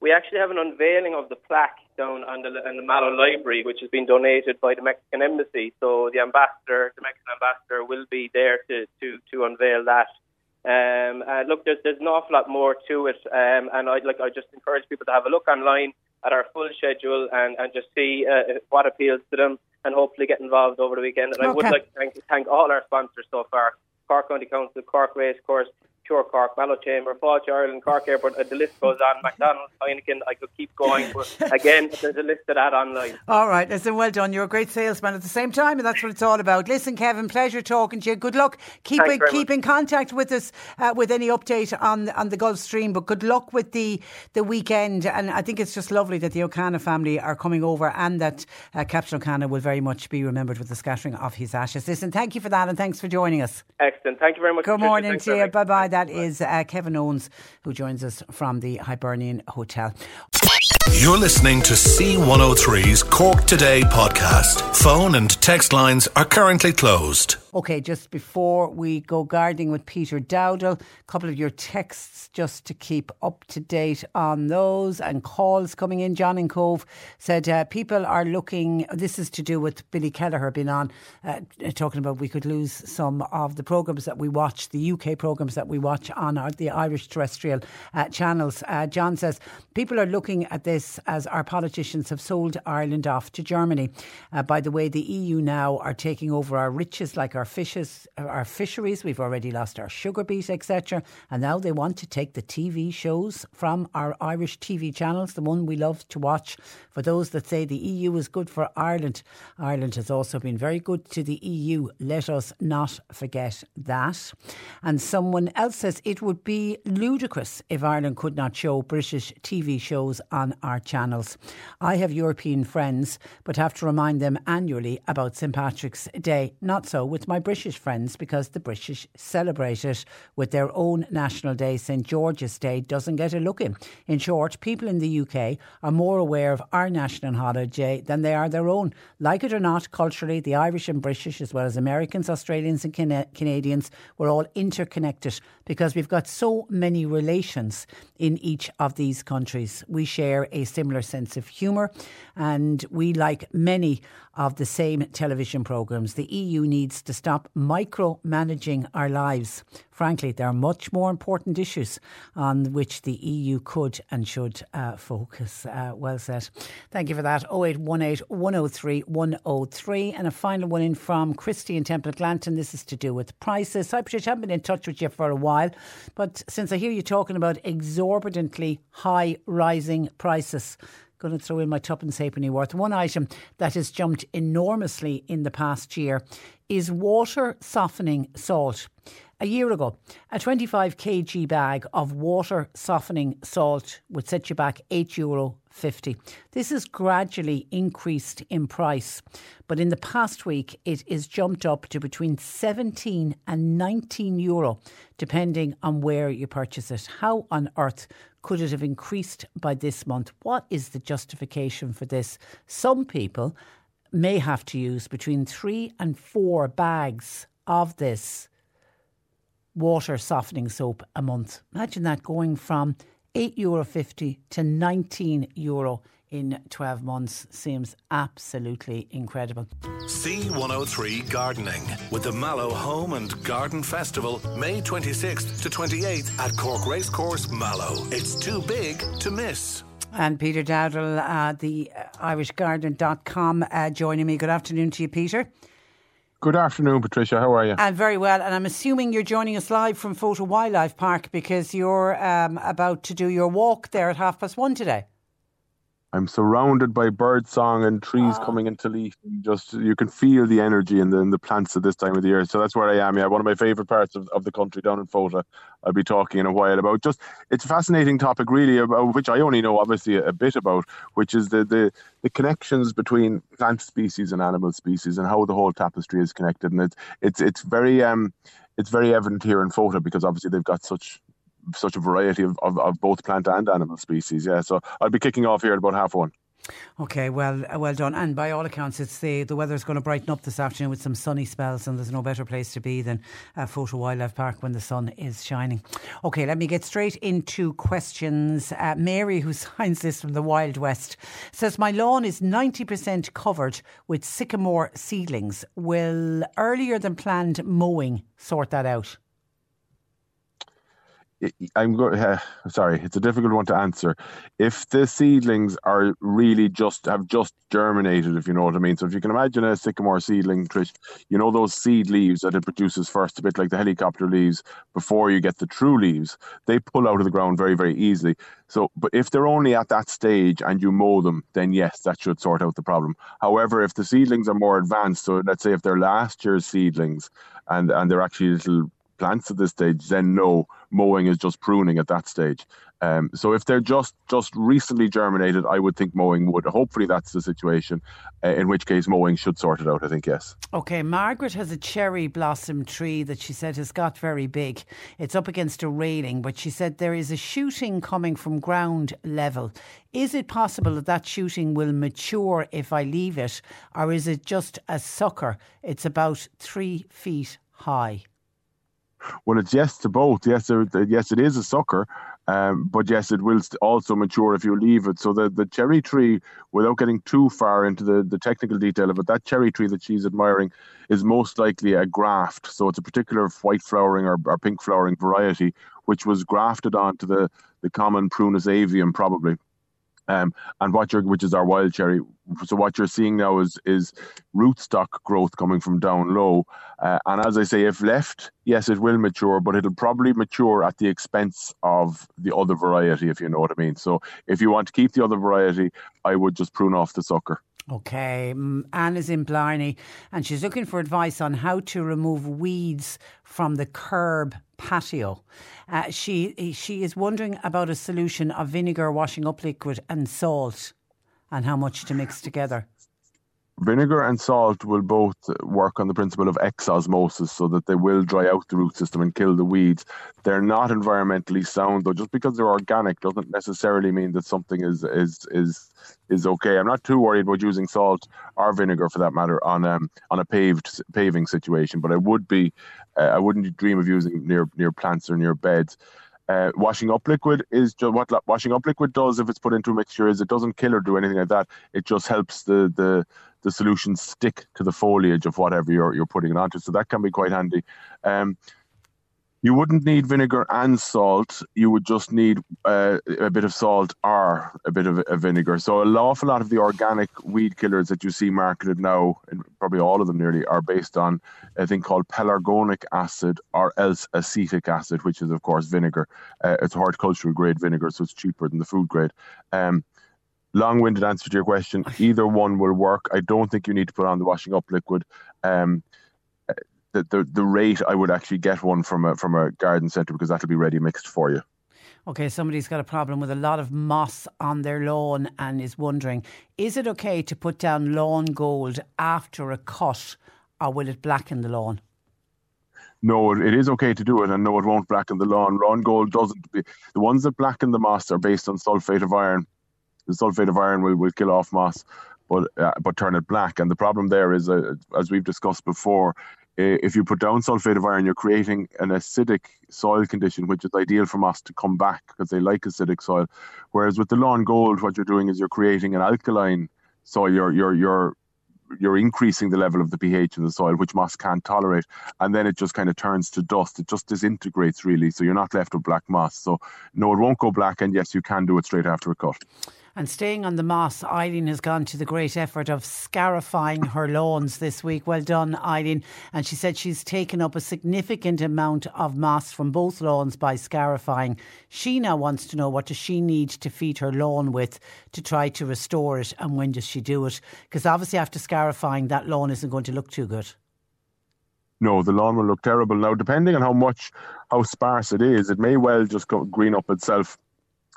we actually have an unveiling of the plaque down on the, on the Mallow Library, which has been donated by the Mexican Embassy. So the ambassador, the Mexican ambassador, will be there to to, to unveil that. Um, uh, look, there's there's an awful lot more to it, um, and I'd like I just encourage people to have a look online at our full schedule and, and just see uh, what appeals to them, and hopefully get involved over the weekend. And okay. I would like to thank, thank all our sponsors so far: Cork County Council, Cork Racecourse, Pure Cork, Mallow Chamber, Fáilte Ireland, Cork Airport, uh, the list goes on, McDonald's, Heineken, I could keep going, but again, there's a list of that online. All right, listen, well done, you're a great salesman at the same time, and that's what it's all about. Listen, Kevin, pleasure talking to you, good luck, keep, a, keep in contact with us uh, with any update on, on the Gulf Stream, but good luck with the, the weekend, and I think it's just lovely that the O'Kane family are coming over, and that uh, Captain O'Kane will very much be remembered with the scattering of his ashes. Listen, thank you for that, and thanks for joining us. Excellent, thank you very much. Good Patricia. Morning thanks to you, bye-bye. That is uh, Kevin Owens, who joins us from the Hibernian Hotel. You're listening to C one oh three's Cork Today podcast. Phone and text lines are currently closed. OK, just before we go gardening with Peter Dowdall, a couple of your texts just to keep up to date on those, and calls coming in. John in Cove said uh, people are looking, this is to do with Billy Kelleher being on, uh, talking about we could lose some of the programmes that we watch, the U K programmes that we watch on our, the Irish terrestrial uh, channels. Uh, John says people are looking at this as our politicians have sold Ireland off to Germany. Uh, by the way, the E U now are taking over our riches like our fishes, our fisheries. We've already lost our sugar beet, et cetera. And now they want to take the T V shows from our Irish T V channels, the one we love to watch. For those that say the E U is good for Ireland, Ireland has also been very good to the E U. Let us not forget that. And someone else says it would be ludicrous if Ireland could not show British T V shows on our channels. I have European friends, but have to remind them annually about Saint Patrick's Day. Not so with my British friends, because the British celebrate it with their own national day. Saint George's Day doesn't get a look in. In short, people in the U K are more aware of our national holiday than they are their own. Like it or not, culturally, the Irish and British, as well as Americans, Australians and Can- Canadians, we're all interconnected because we've got so many relations in each of these countries. We share a similar sense of humour and we like many of the same television programmes. The E U needs to stop micromanaging our lives. Frankly, there are much more important issues on which the E U could and should uh, focus. Uh, well said. Thank you for that. oh eight one eight, one oh three, one oh three. And a final one in from Christy in Temple Glanton. This is to do with prices. Hi, Patricia. I haven't been in touch with you for a while, but since I hear you talking about exorbitantly high rising prices, going to throw in my tuppence halfpenny worth. One item that has jumped enormously in the past year is water softening salt. A year ago, a twenty-five kilogram bag of water softening salt would set you back eight euro fifty. This has gradually increased in price, but in the past week it is jumped up to between seventeen and nineteen euro, depending on where you purchase it. How on earth could it have increased by this month? What is the justification for this? Some people may have to use between three and four bags of this water softening soap a month. Imagine that, going from eight euro fifty to nineteen euro in twelve months. Seems absolutely incredible. C one oh three Gardening with the Mallow Home and Garden Festival, May twenty-sixth to twenty-eighth at Cork Racecourse, Mallow. It's too big to miss. And Peter Dowdall, uh, the Irish Garden dot com, uh, joining me. Good afternoon to you, Peter. Good afternoon, Patricia. How are you? I'm very well. And I'm assuming you're joining us live from Photo Wildlife Park, because you're um, about to do your walk there at half past one today. I'm surrounded by bird song and trees oh. coming into leaf. And just, you can feel the energy in the, in the plants at this time of the year. So that's where I am. Yeah, one of my favourite parts of, of the country down in Fota. I'll be talking in a while about just, it's a fascinating topic really, about which I only know obviously a, a bit about, which is the, the, the connections between plant species and animal species and how the whole tapestry is connected. And it's it's it's very um it's very evident here in Fota, because obviously they've got such such a variety of, of, of both plant and animal species. Yeah, so I'll be kicking off here at about half one. OK, well well done. And by all accounts, it's the, the weather's going to brighten up this afternoon with some sunny spells, and there's no better place to be than uh, Photo Wildlife Park when the sun is shining. OK, let me get straight into questions. Uh, Mary, who signs this from the Wild West, says, my lawn is ninety percent covered with sycamore seedlings. Will earlier than planned mowing sort that out? I'm going. Uh, sorry, it's a difficult one to answer. If the seedlings are really just have just germinated, if you know what I mean. So if you can imagine a sycamore seedling, Trish, you know those seed leaves that it produces first, a bit like the helicopter leaves before you get the true leaves. They pull out of the ground very, very easily. So, but if they're only at that stage and you mow them, then yes, that should sort out the problem. However, if the seedlings are more advanced, so let's say if they're last year's seedlings and and they're actually little plants at this stage, then no, mowing is just pruning at that stage. Um, so if they're just just recently germinated, I would think mowing would. Hopefully that's the situation, uh, in which case mowing should sort it out, I think, yes. Okay, Margaret has a cherry blossom tree that she said has got very big. It's up against a railing, but she said there is a shooting coming from ground level. Is it possible that that shooting will mature if I leave it, or is it just a sucker? It's about three feet high. Well, it's yes to both. Yes, yes, it is a sucker, um, but yes, it will also mature if you leave it. So the, the cherry tree, without getting too far into the, the technical detail of it, that cherry tree that she's admiring is most likely a graft. So it's a particular white flowering or, or pink flowering variety, which was grafted onto the, the common Prunus avium, probably. Um, and what you're, which is our wild cherry. So what you're seeing now is is rootstock growth coming from down low. Uh, and as I say, if left, yes, it will mature, but it'll probably mature at the expense of the other variety, if you know what I mean. So if you want to keep the other variety, I would just prune off the sucker. Okay, Anne is in Blarney and she's looking for advice on how to remove weeds from the curb patio. Uh, she she is wondering about a solution of vinegar, washing up liquid and salt, and how much to mix together. Vinegar and salt will both work on the principle of exosmosis, so that they will dry out the root system and kill the weeds. They're not environmentally sound, though. Just because they're organic doesn't necessarily mean that something is is is is okay. I'm not too worried about using salt or vinegar, for that matter, on um on a paved paving situation. But I would be, uh, I wouldn't dream of using near near plants or near beds. Uh, washing up liquid is just what washing up liquid does. If it's put into a mixture, is it doesn't kill or do anything like that. It just helps the the the solution stick to the foliage of whatever you're you're putting it onto. So that can be quite handy. Um, you wouldn't need vinegar and salt. You would just need uh, a bit of salt or a bit of a vinegar. So an awful lot of the organic weed killers that you see marketed now, and probably all of them nearly, are based on a thing called pelargonic acid or else acetic acid, which is, of course, vinegar. Uh, it's horticultural grade vinegar, so it's cheaper than the food grade. Um, long-winded answer to your question. Either one will work. I don't think you need to put on the washing up liquid. Um The, the the rate I would actually get one from a from a garden centre, because that'll be ready mixed for you. Okay, somebody's got a problem with a lot of moss on their lawn and is wondering, is it okay to put down lawn gold after a cut, or will it blacken the lawn? No, it is okay to do it, and no, it won't blacken the lawn. Lawn gold doesn't. Be, the ones that blacken the moss are based on sulphate of iron. The sulphate of iron will, will kill off moss, but uh, but turn it black. And the problem there is, uh, as we've discussed before, if you put down sulphate of iron, you're creating an acidic soil condition, which is ideal for moss to come back because they like acidic soil. Whereas with the lawn gold, what you're doing is you're creating an alkaline soil. You're you're you're you're increasing the level of the pH in the soil, which moss can't tolerate, and then it just kind of turns to dust. It just disintegrates, really, so you're not left with black moss. So no, it won't go black, and yes, you can do it straight after a cut. And staying on the moss, Eileen has gone to the great effort of scarifying her lawns this week. Well done, Eileen. And she said she's taken up a significant amount of moss from both lawns by scarifying. She now wants to know, what does she need to feed her lawn with to try to restore it, and when does she do it? Because obviously after scarifying, that lawn isn't going to look too good. No, the lawn will look terrible. Now, depending on how much, how sparse it is, it may well just go green up itself.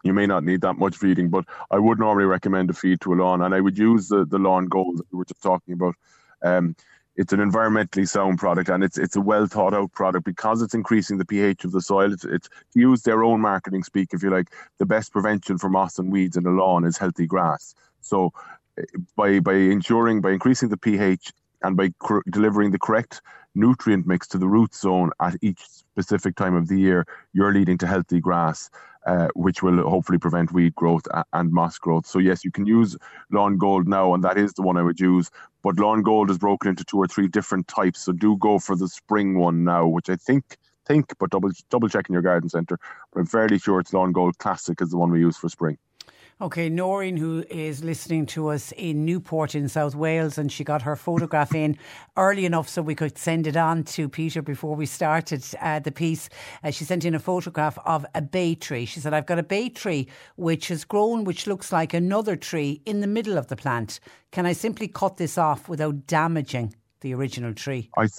You may not need that much feeding, but I would normally recommend a feed to a lawn, and I would use the, the lawn gold that we were just talking about. Um, it's an environmentally sound product, and it's it's a well thought out product because it's increasing the pH of the soil. It's, it's to use their own marketing speak, if you like, the best prevention for moss and weeds in a lawn is healthy grass. So by by ensuring, by increasing the pH and by cr- delivering the correct nutrient mix to the root zone at each specific time of the year, you're leading to healthy grass, uh, which will hopefully prevent weed growth and moss growth. So yes, you can use lawn gold now, and that is the one I would use. But lawn gold is broken into two or three different types, so do go for the spring one now, which I think think, but double double checking your garden centre. But I'm fairly sure it's Lawn Gold Classic is the one we use for spring. Okay, Noreen, who is listening to us in Newport in South Wales, and she got her photograph in early enough so we could send it on to Peter before we started uh, the piece. Uh, she sent in a photograph of a bay tree. She said, I've got a bay tree which has grown, which looks like another tree in the middle of the plant. Can I simply cut this off without damaging the original tree? I th-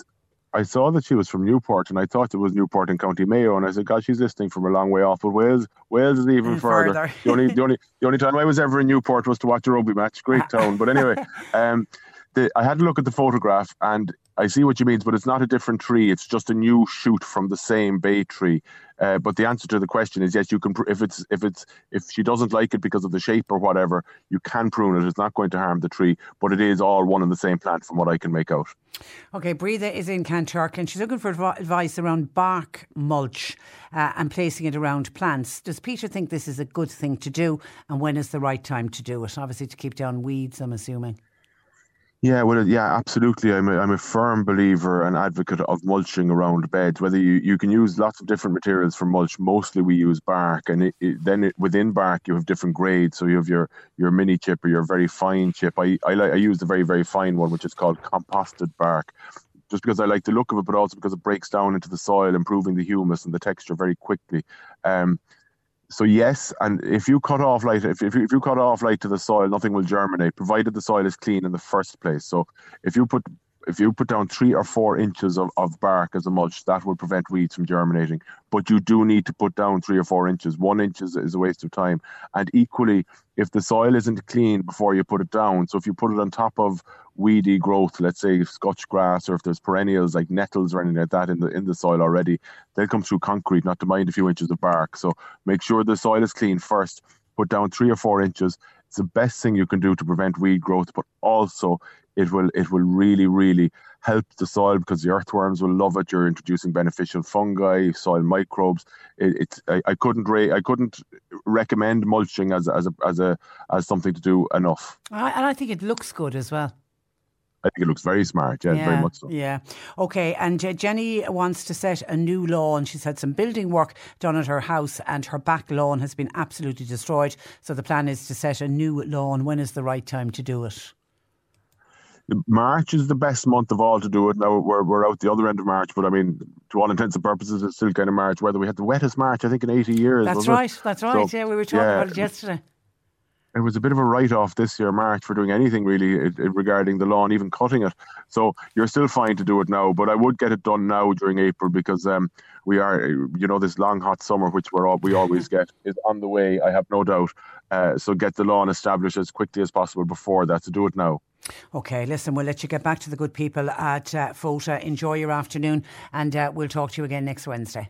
I saw that she was from Newport, and I thought it was Newport in County Mayo, and I said, God, she's listening from a long way off, but Wales Wales is even further. further. the, only, the, only, the only time I was ever in Newport was to watch a rugby match. Great town. But anyway, um, the, I had a look at the photograph, and I see what you mean, but it's not a different tree. It's just a new shoot from the same bay tree. Uh, but the answer to the question is yes, you can. Pr- if it's if it's if she doesn't like it because of the shape or whatever, you can prune it. It's not going to harm the tree, but it is all one and the same plant, from what I can make out. Okay, Breatha is in Kantar, and she's looking for advice around bark mulch uh, and placing it around plants. Does Peter think this is a good thing to do, and when is the right time to do it? Obviously, to keep down weeds, I'm assuming. Yeah, well, yeah, absolutely. I'm a, I'm a firm believer and advocate of mulching around beds. Whether you, you can use lots of different materials for mulch, mostly we use bark, and it, it, then it, within bark you have different grades. So you have your, your mini chip or your very fine chip. I I, like, I use the very very fine one, which is called composted bark, just because I like the look of it, but also because it breaks down into the soil, improving the humus and the texture very quickly. Um, So yes, and if you cut off light, if if you, if you cut off light to the soil, nothing will germinate, provided the soil is clean in the first place. So if you put if you put down three or four inches of, of bark as a mulch, that will prevent weeds from germinating. But you do need to put down three or four inches. One inch is, is a waste of time. And equally, if the soil isn't clean before you put it down, so if you put it on top of weedy growth, let's say Scotch grass, or if there's perennials like nettles or anything like that in the in the soil already, they'll come through concrete, not to mind a few inches of bark. So make sure the soil is clean first, put down three or four inches. It's the best thing you can do to prevent weed growth, but also it will it will really, really help the soil because the earthworms will love it. You're introducing beneficial fungi, soil microbes. It, it's I, I couldn't re, I couldn't recommend mulching as as a, as a as something to do enough. And I think it looks good as well. I think it looks very smart, yeah, yeah, very much so. Yeah. Okay, and uh, Jenny wants to set a new lawn. She's had some building work done at her house and her back lawn has been absolutely destroyed. So the plan is to set a new lawn. When is the right time to do it? March is the best month of all to do it. Now we're we're out the other end of March, but I mean, to all intents and purposes, it's still kind of March. Whether we had the wettest March, I think, in eighty years. That's right, it? that's right. So, yeah, we were talking yeah. about it yesterday. It was a bit of a write-off this year, March, for doing anything really it, it, regarding the lawn, even cutting it. So you're still fine to do it now, but I would get it done now during April because um, we are, you know, this long hot summer, which we're all, we always get, is on the way, I have no doubt. Uh, so get the lawn established as quickly as possible before that, so do it now. Okay, listen, we'll let you get back to the good people at uh, FOTA. Enjoy your afternoon and uh, we'll talk to you again next Wednesday.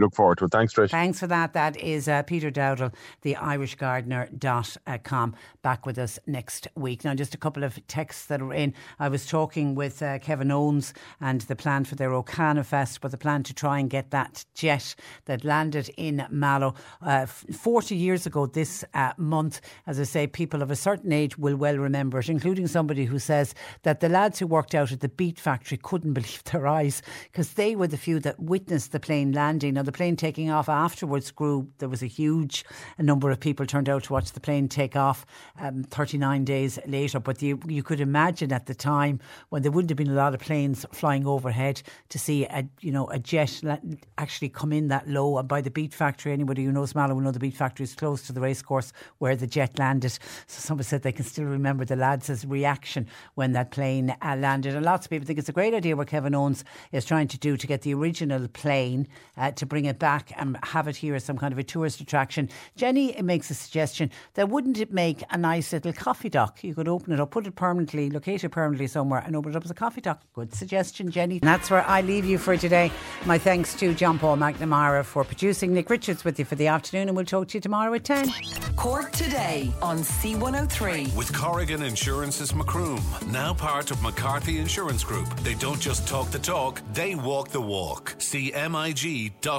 Look forward to it. Thanks, Trish. Thanks for that. That is uh, Peter Dowdall, the Irish Gardener dot com, back with us next week. Now, just a couple of texts that are in. I was talking with uh, Kevin Owens and the plan for their O'Connor Fest, but the plan to try and get that jet that landed in Mallow uh, forty years ago this uh, month. As I say, people of a certain age will well remember it, including somebody who says that the lads who worked out at the Beet Factory couldn't believe their eyes because they were the few that witnessed the plane landing. Now, the plane taking off afterwards grew. There was a huge number of people turned out to watch the plane take off um, thirty-nine days later. But you, you could imagine at the time when there wouldn't have been a lot of planes flying overhead to see a you know a jet actually come in that low. And by the Beet Factory, anybody who knows Mallow will know the Beet Factory is close to the racecourse where the jet landed. So somebody said they can still remember the lads' reaction when that plane uh, landed. And lots of people think it's a great idea what Kevin Owens is trying to do to get the original plane uh, to bring it back and have it here as some kind of a tourist attraction. Jenny makes a suggestion that wouldn't it make a nice little coffee dock? You could open it up, put it permanently, locate it permanently somewhere and open it up as a coffee dock. Good suggestion, Jenny. And that's where I leave you for today. My thanks to John Paul McNamara for producing. Nick Richards with you for the afternoon and we'll talk to you tomorrow at ten. Cork Today on C one oh three. With Corrigan Insurances Macroom, now part of McCarthy Insurance Group. They don't just talk the talk, they walk the walk. C M I G dot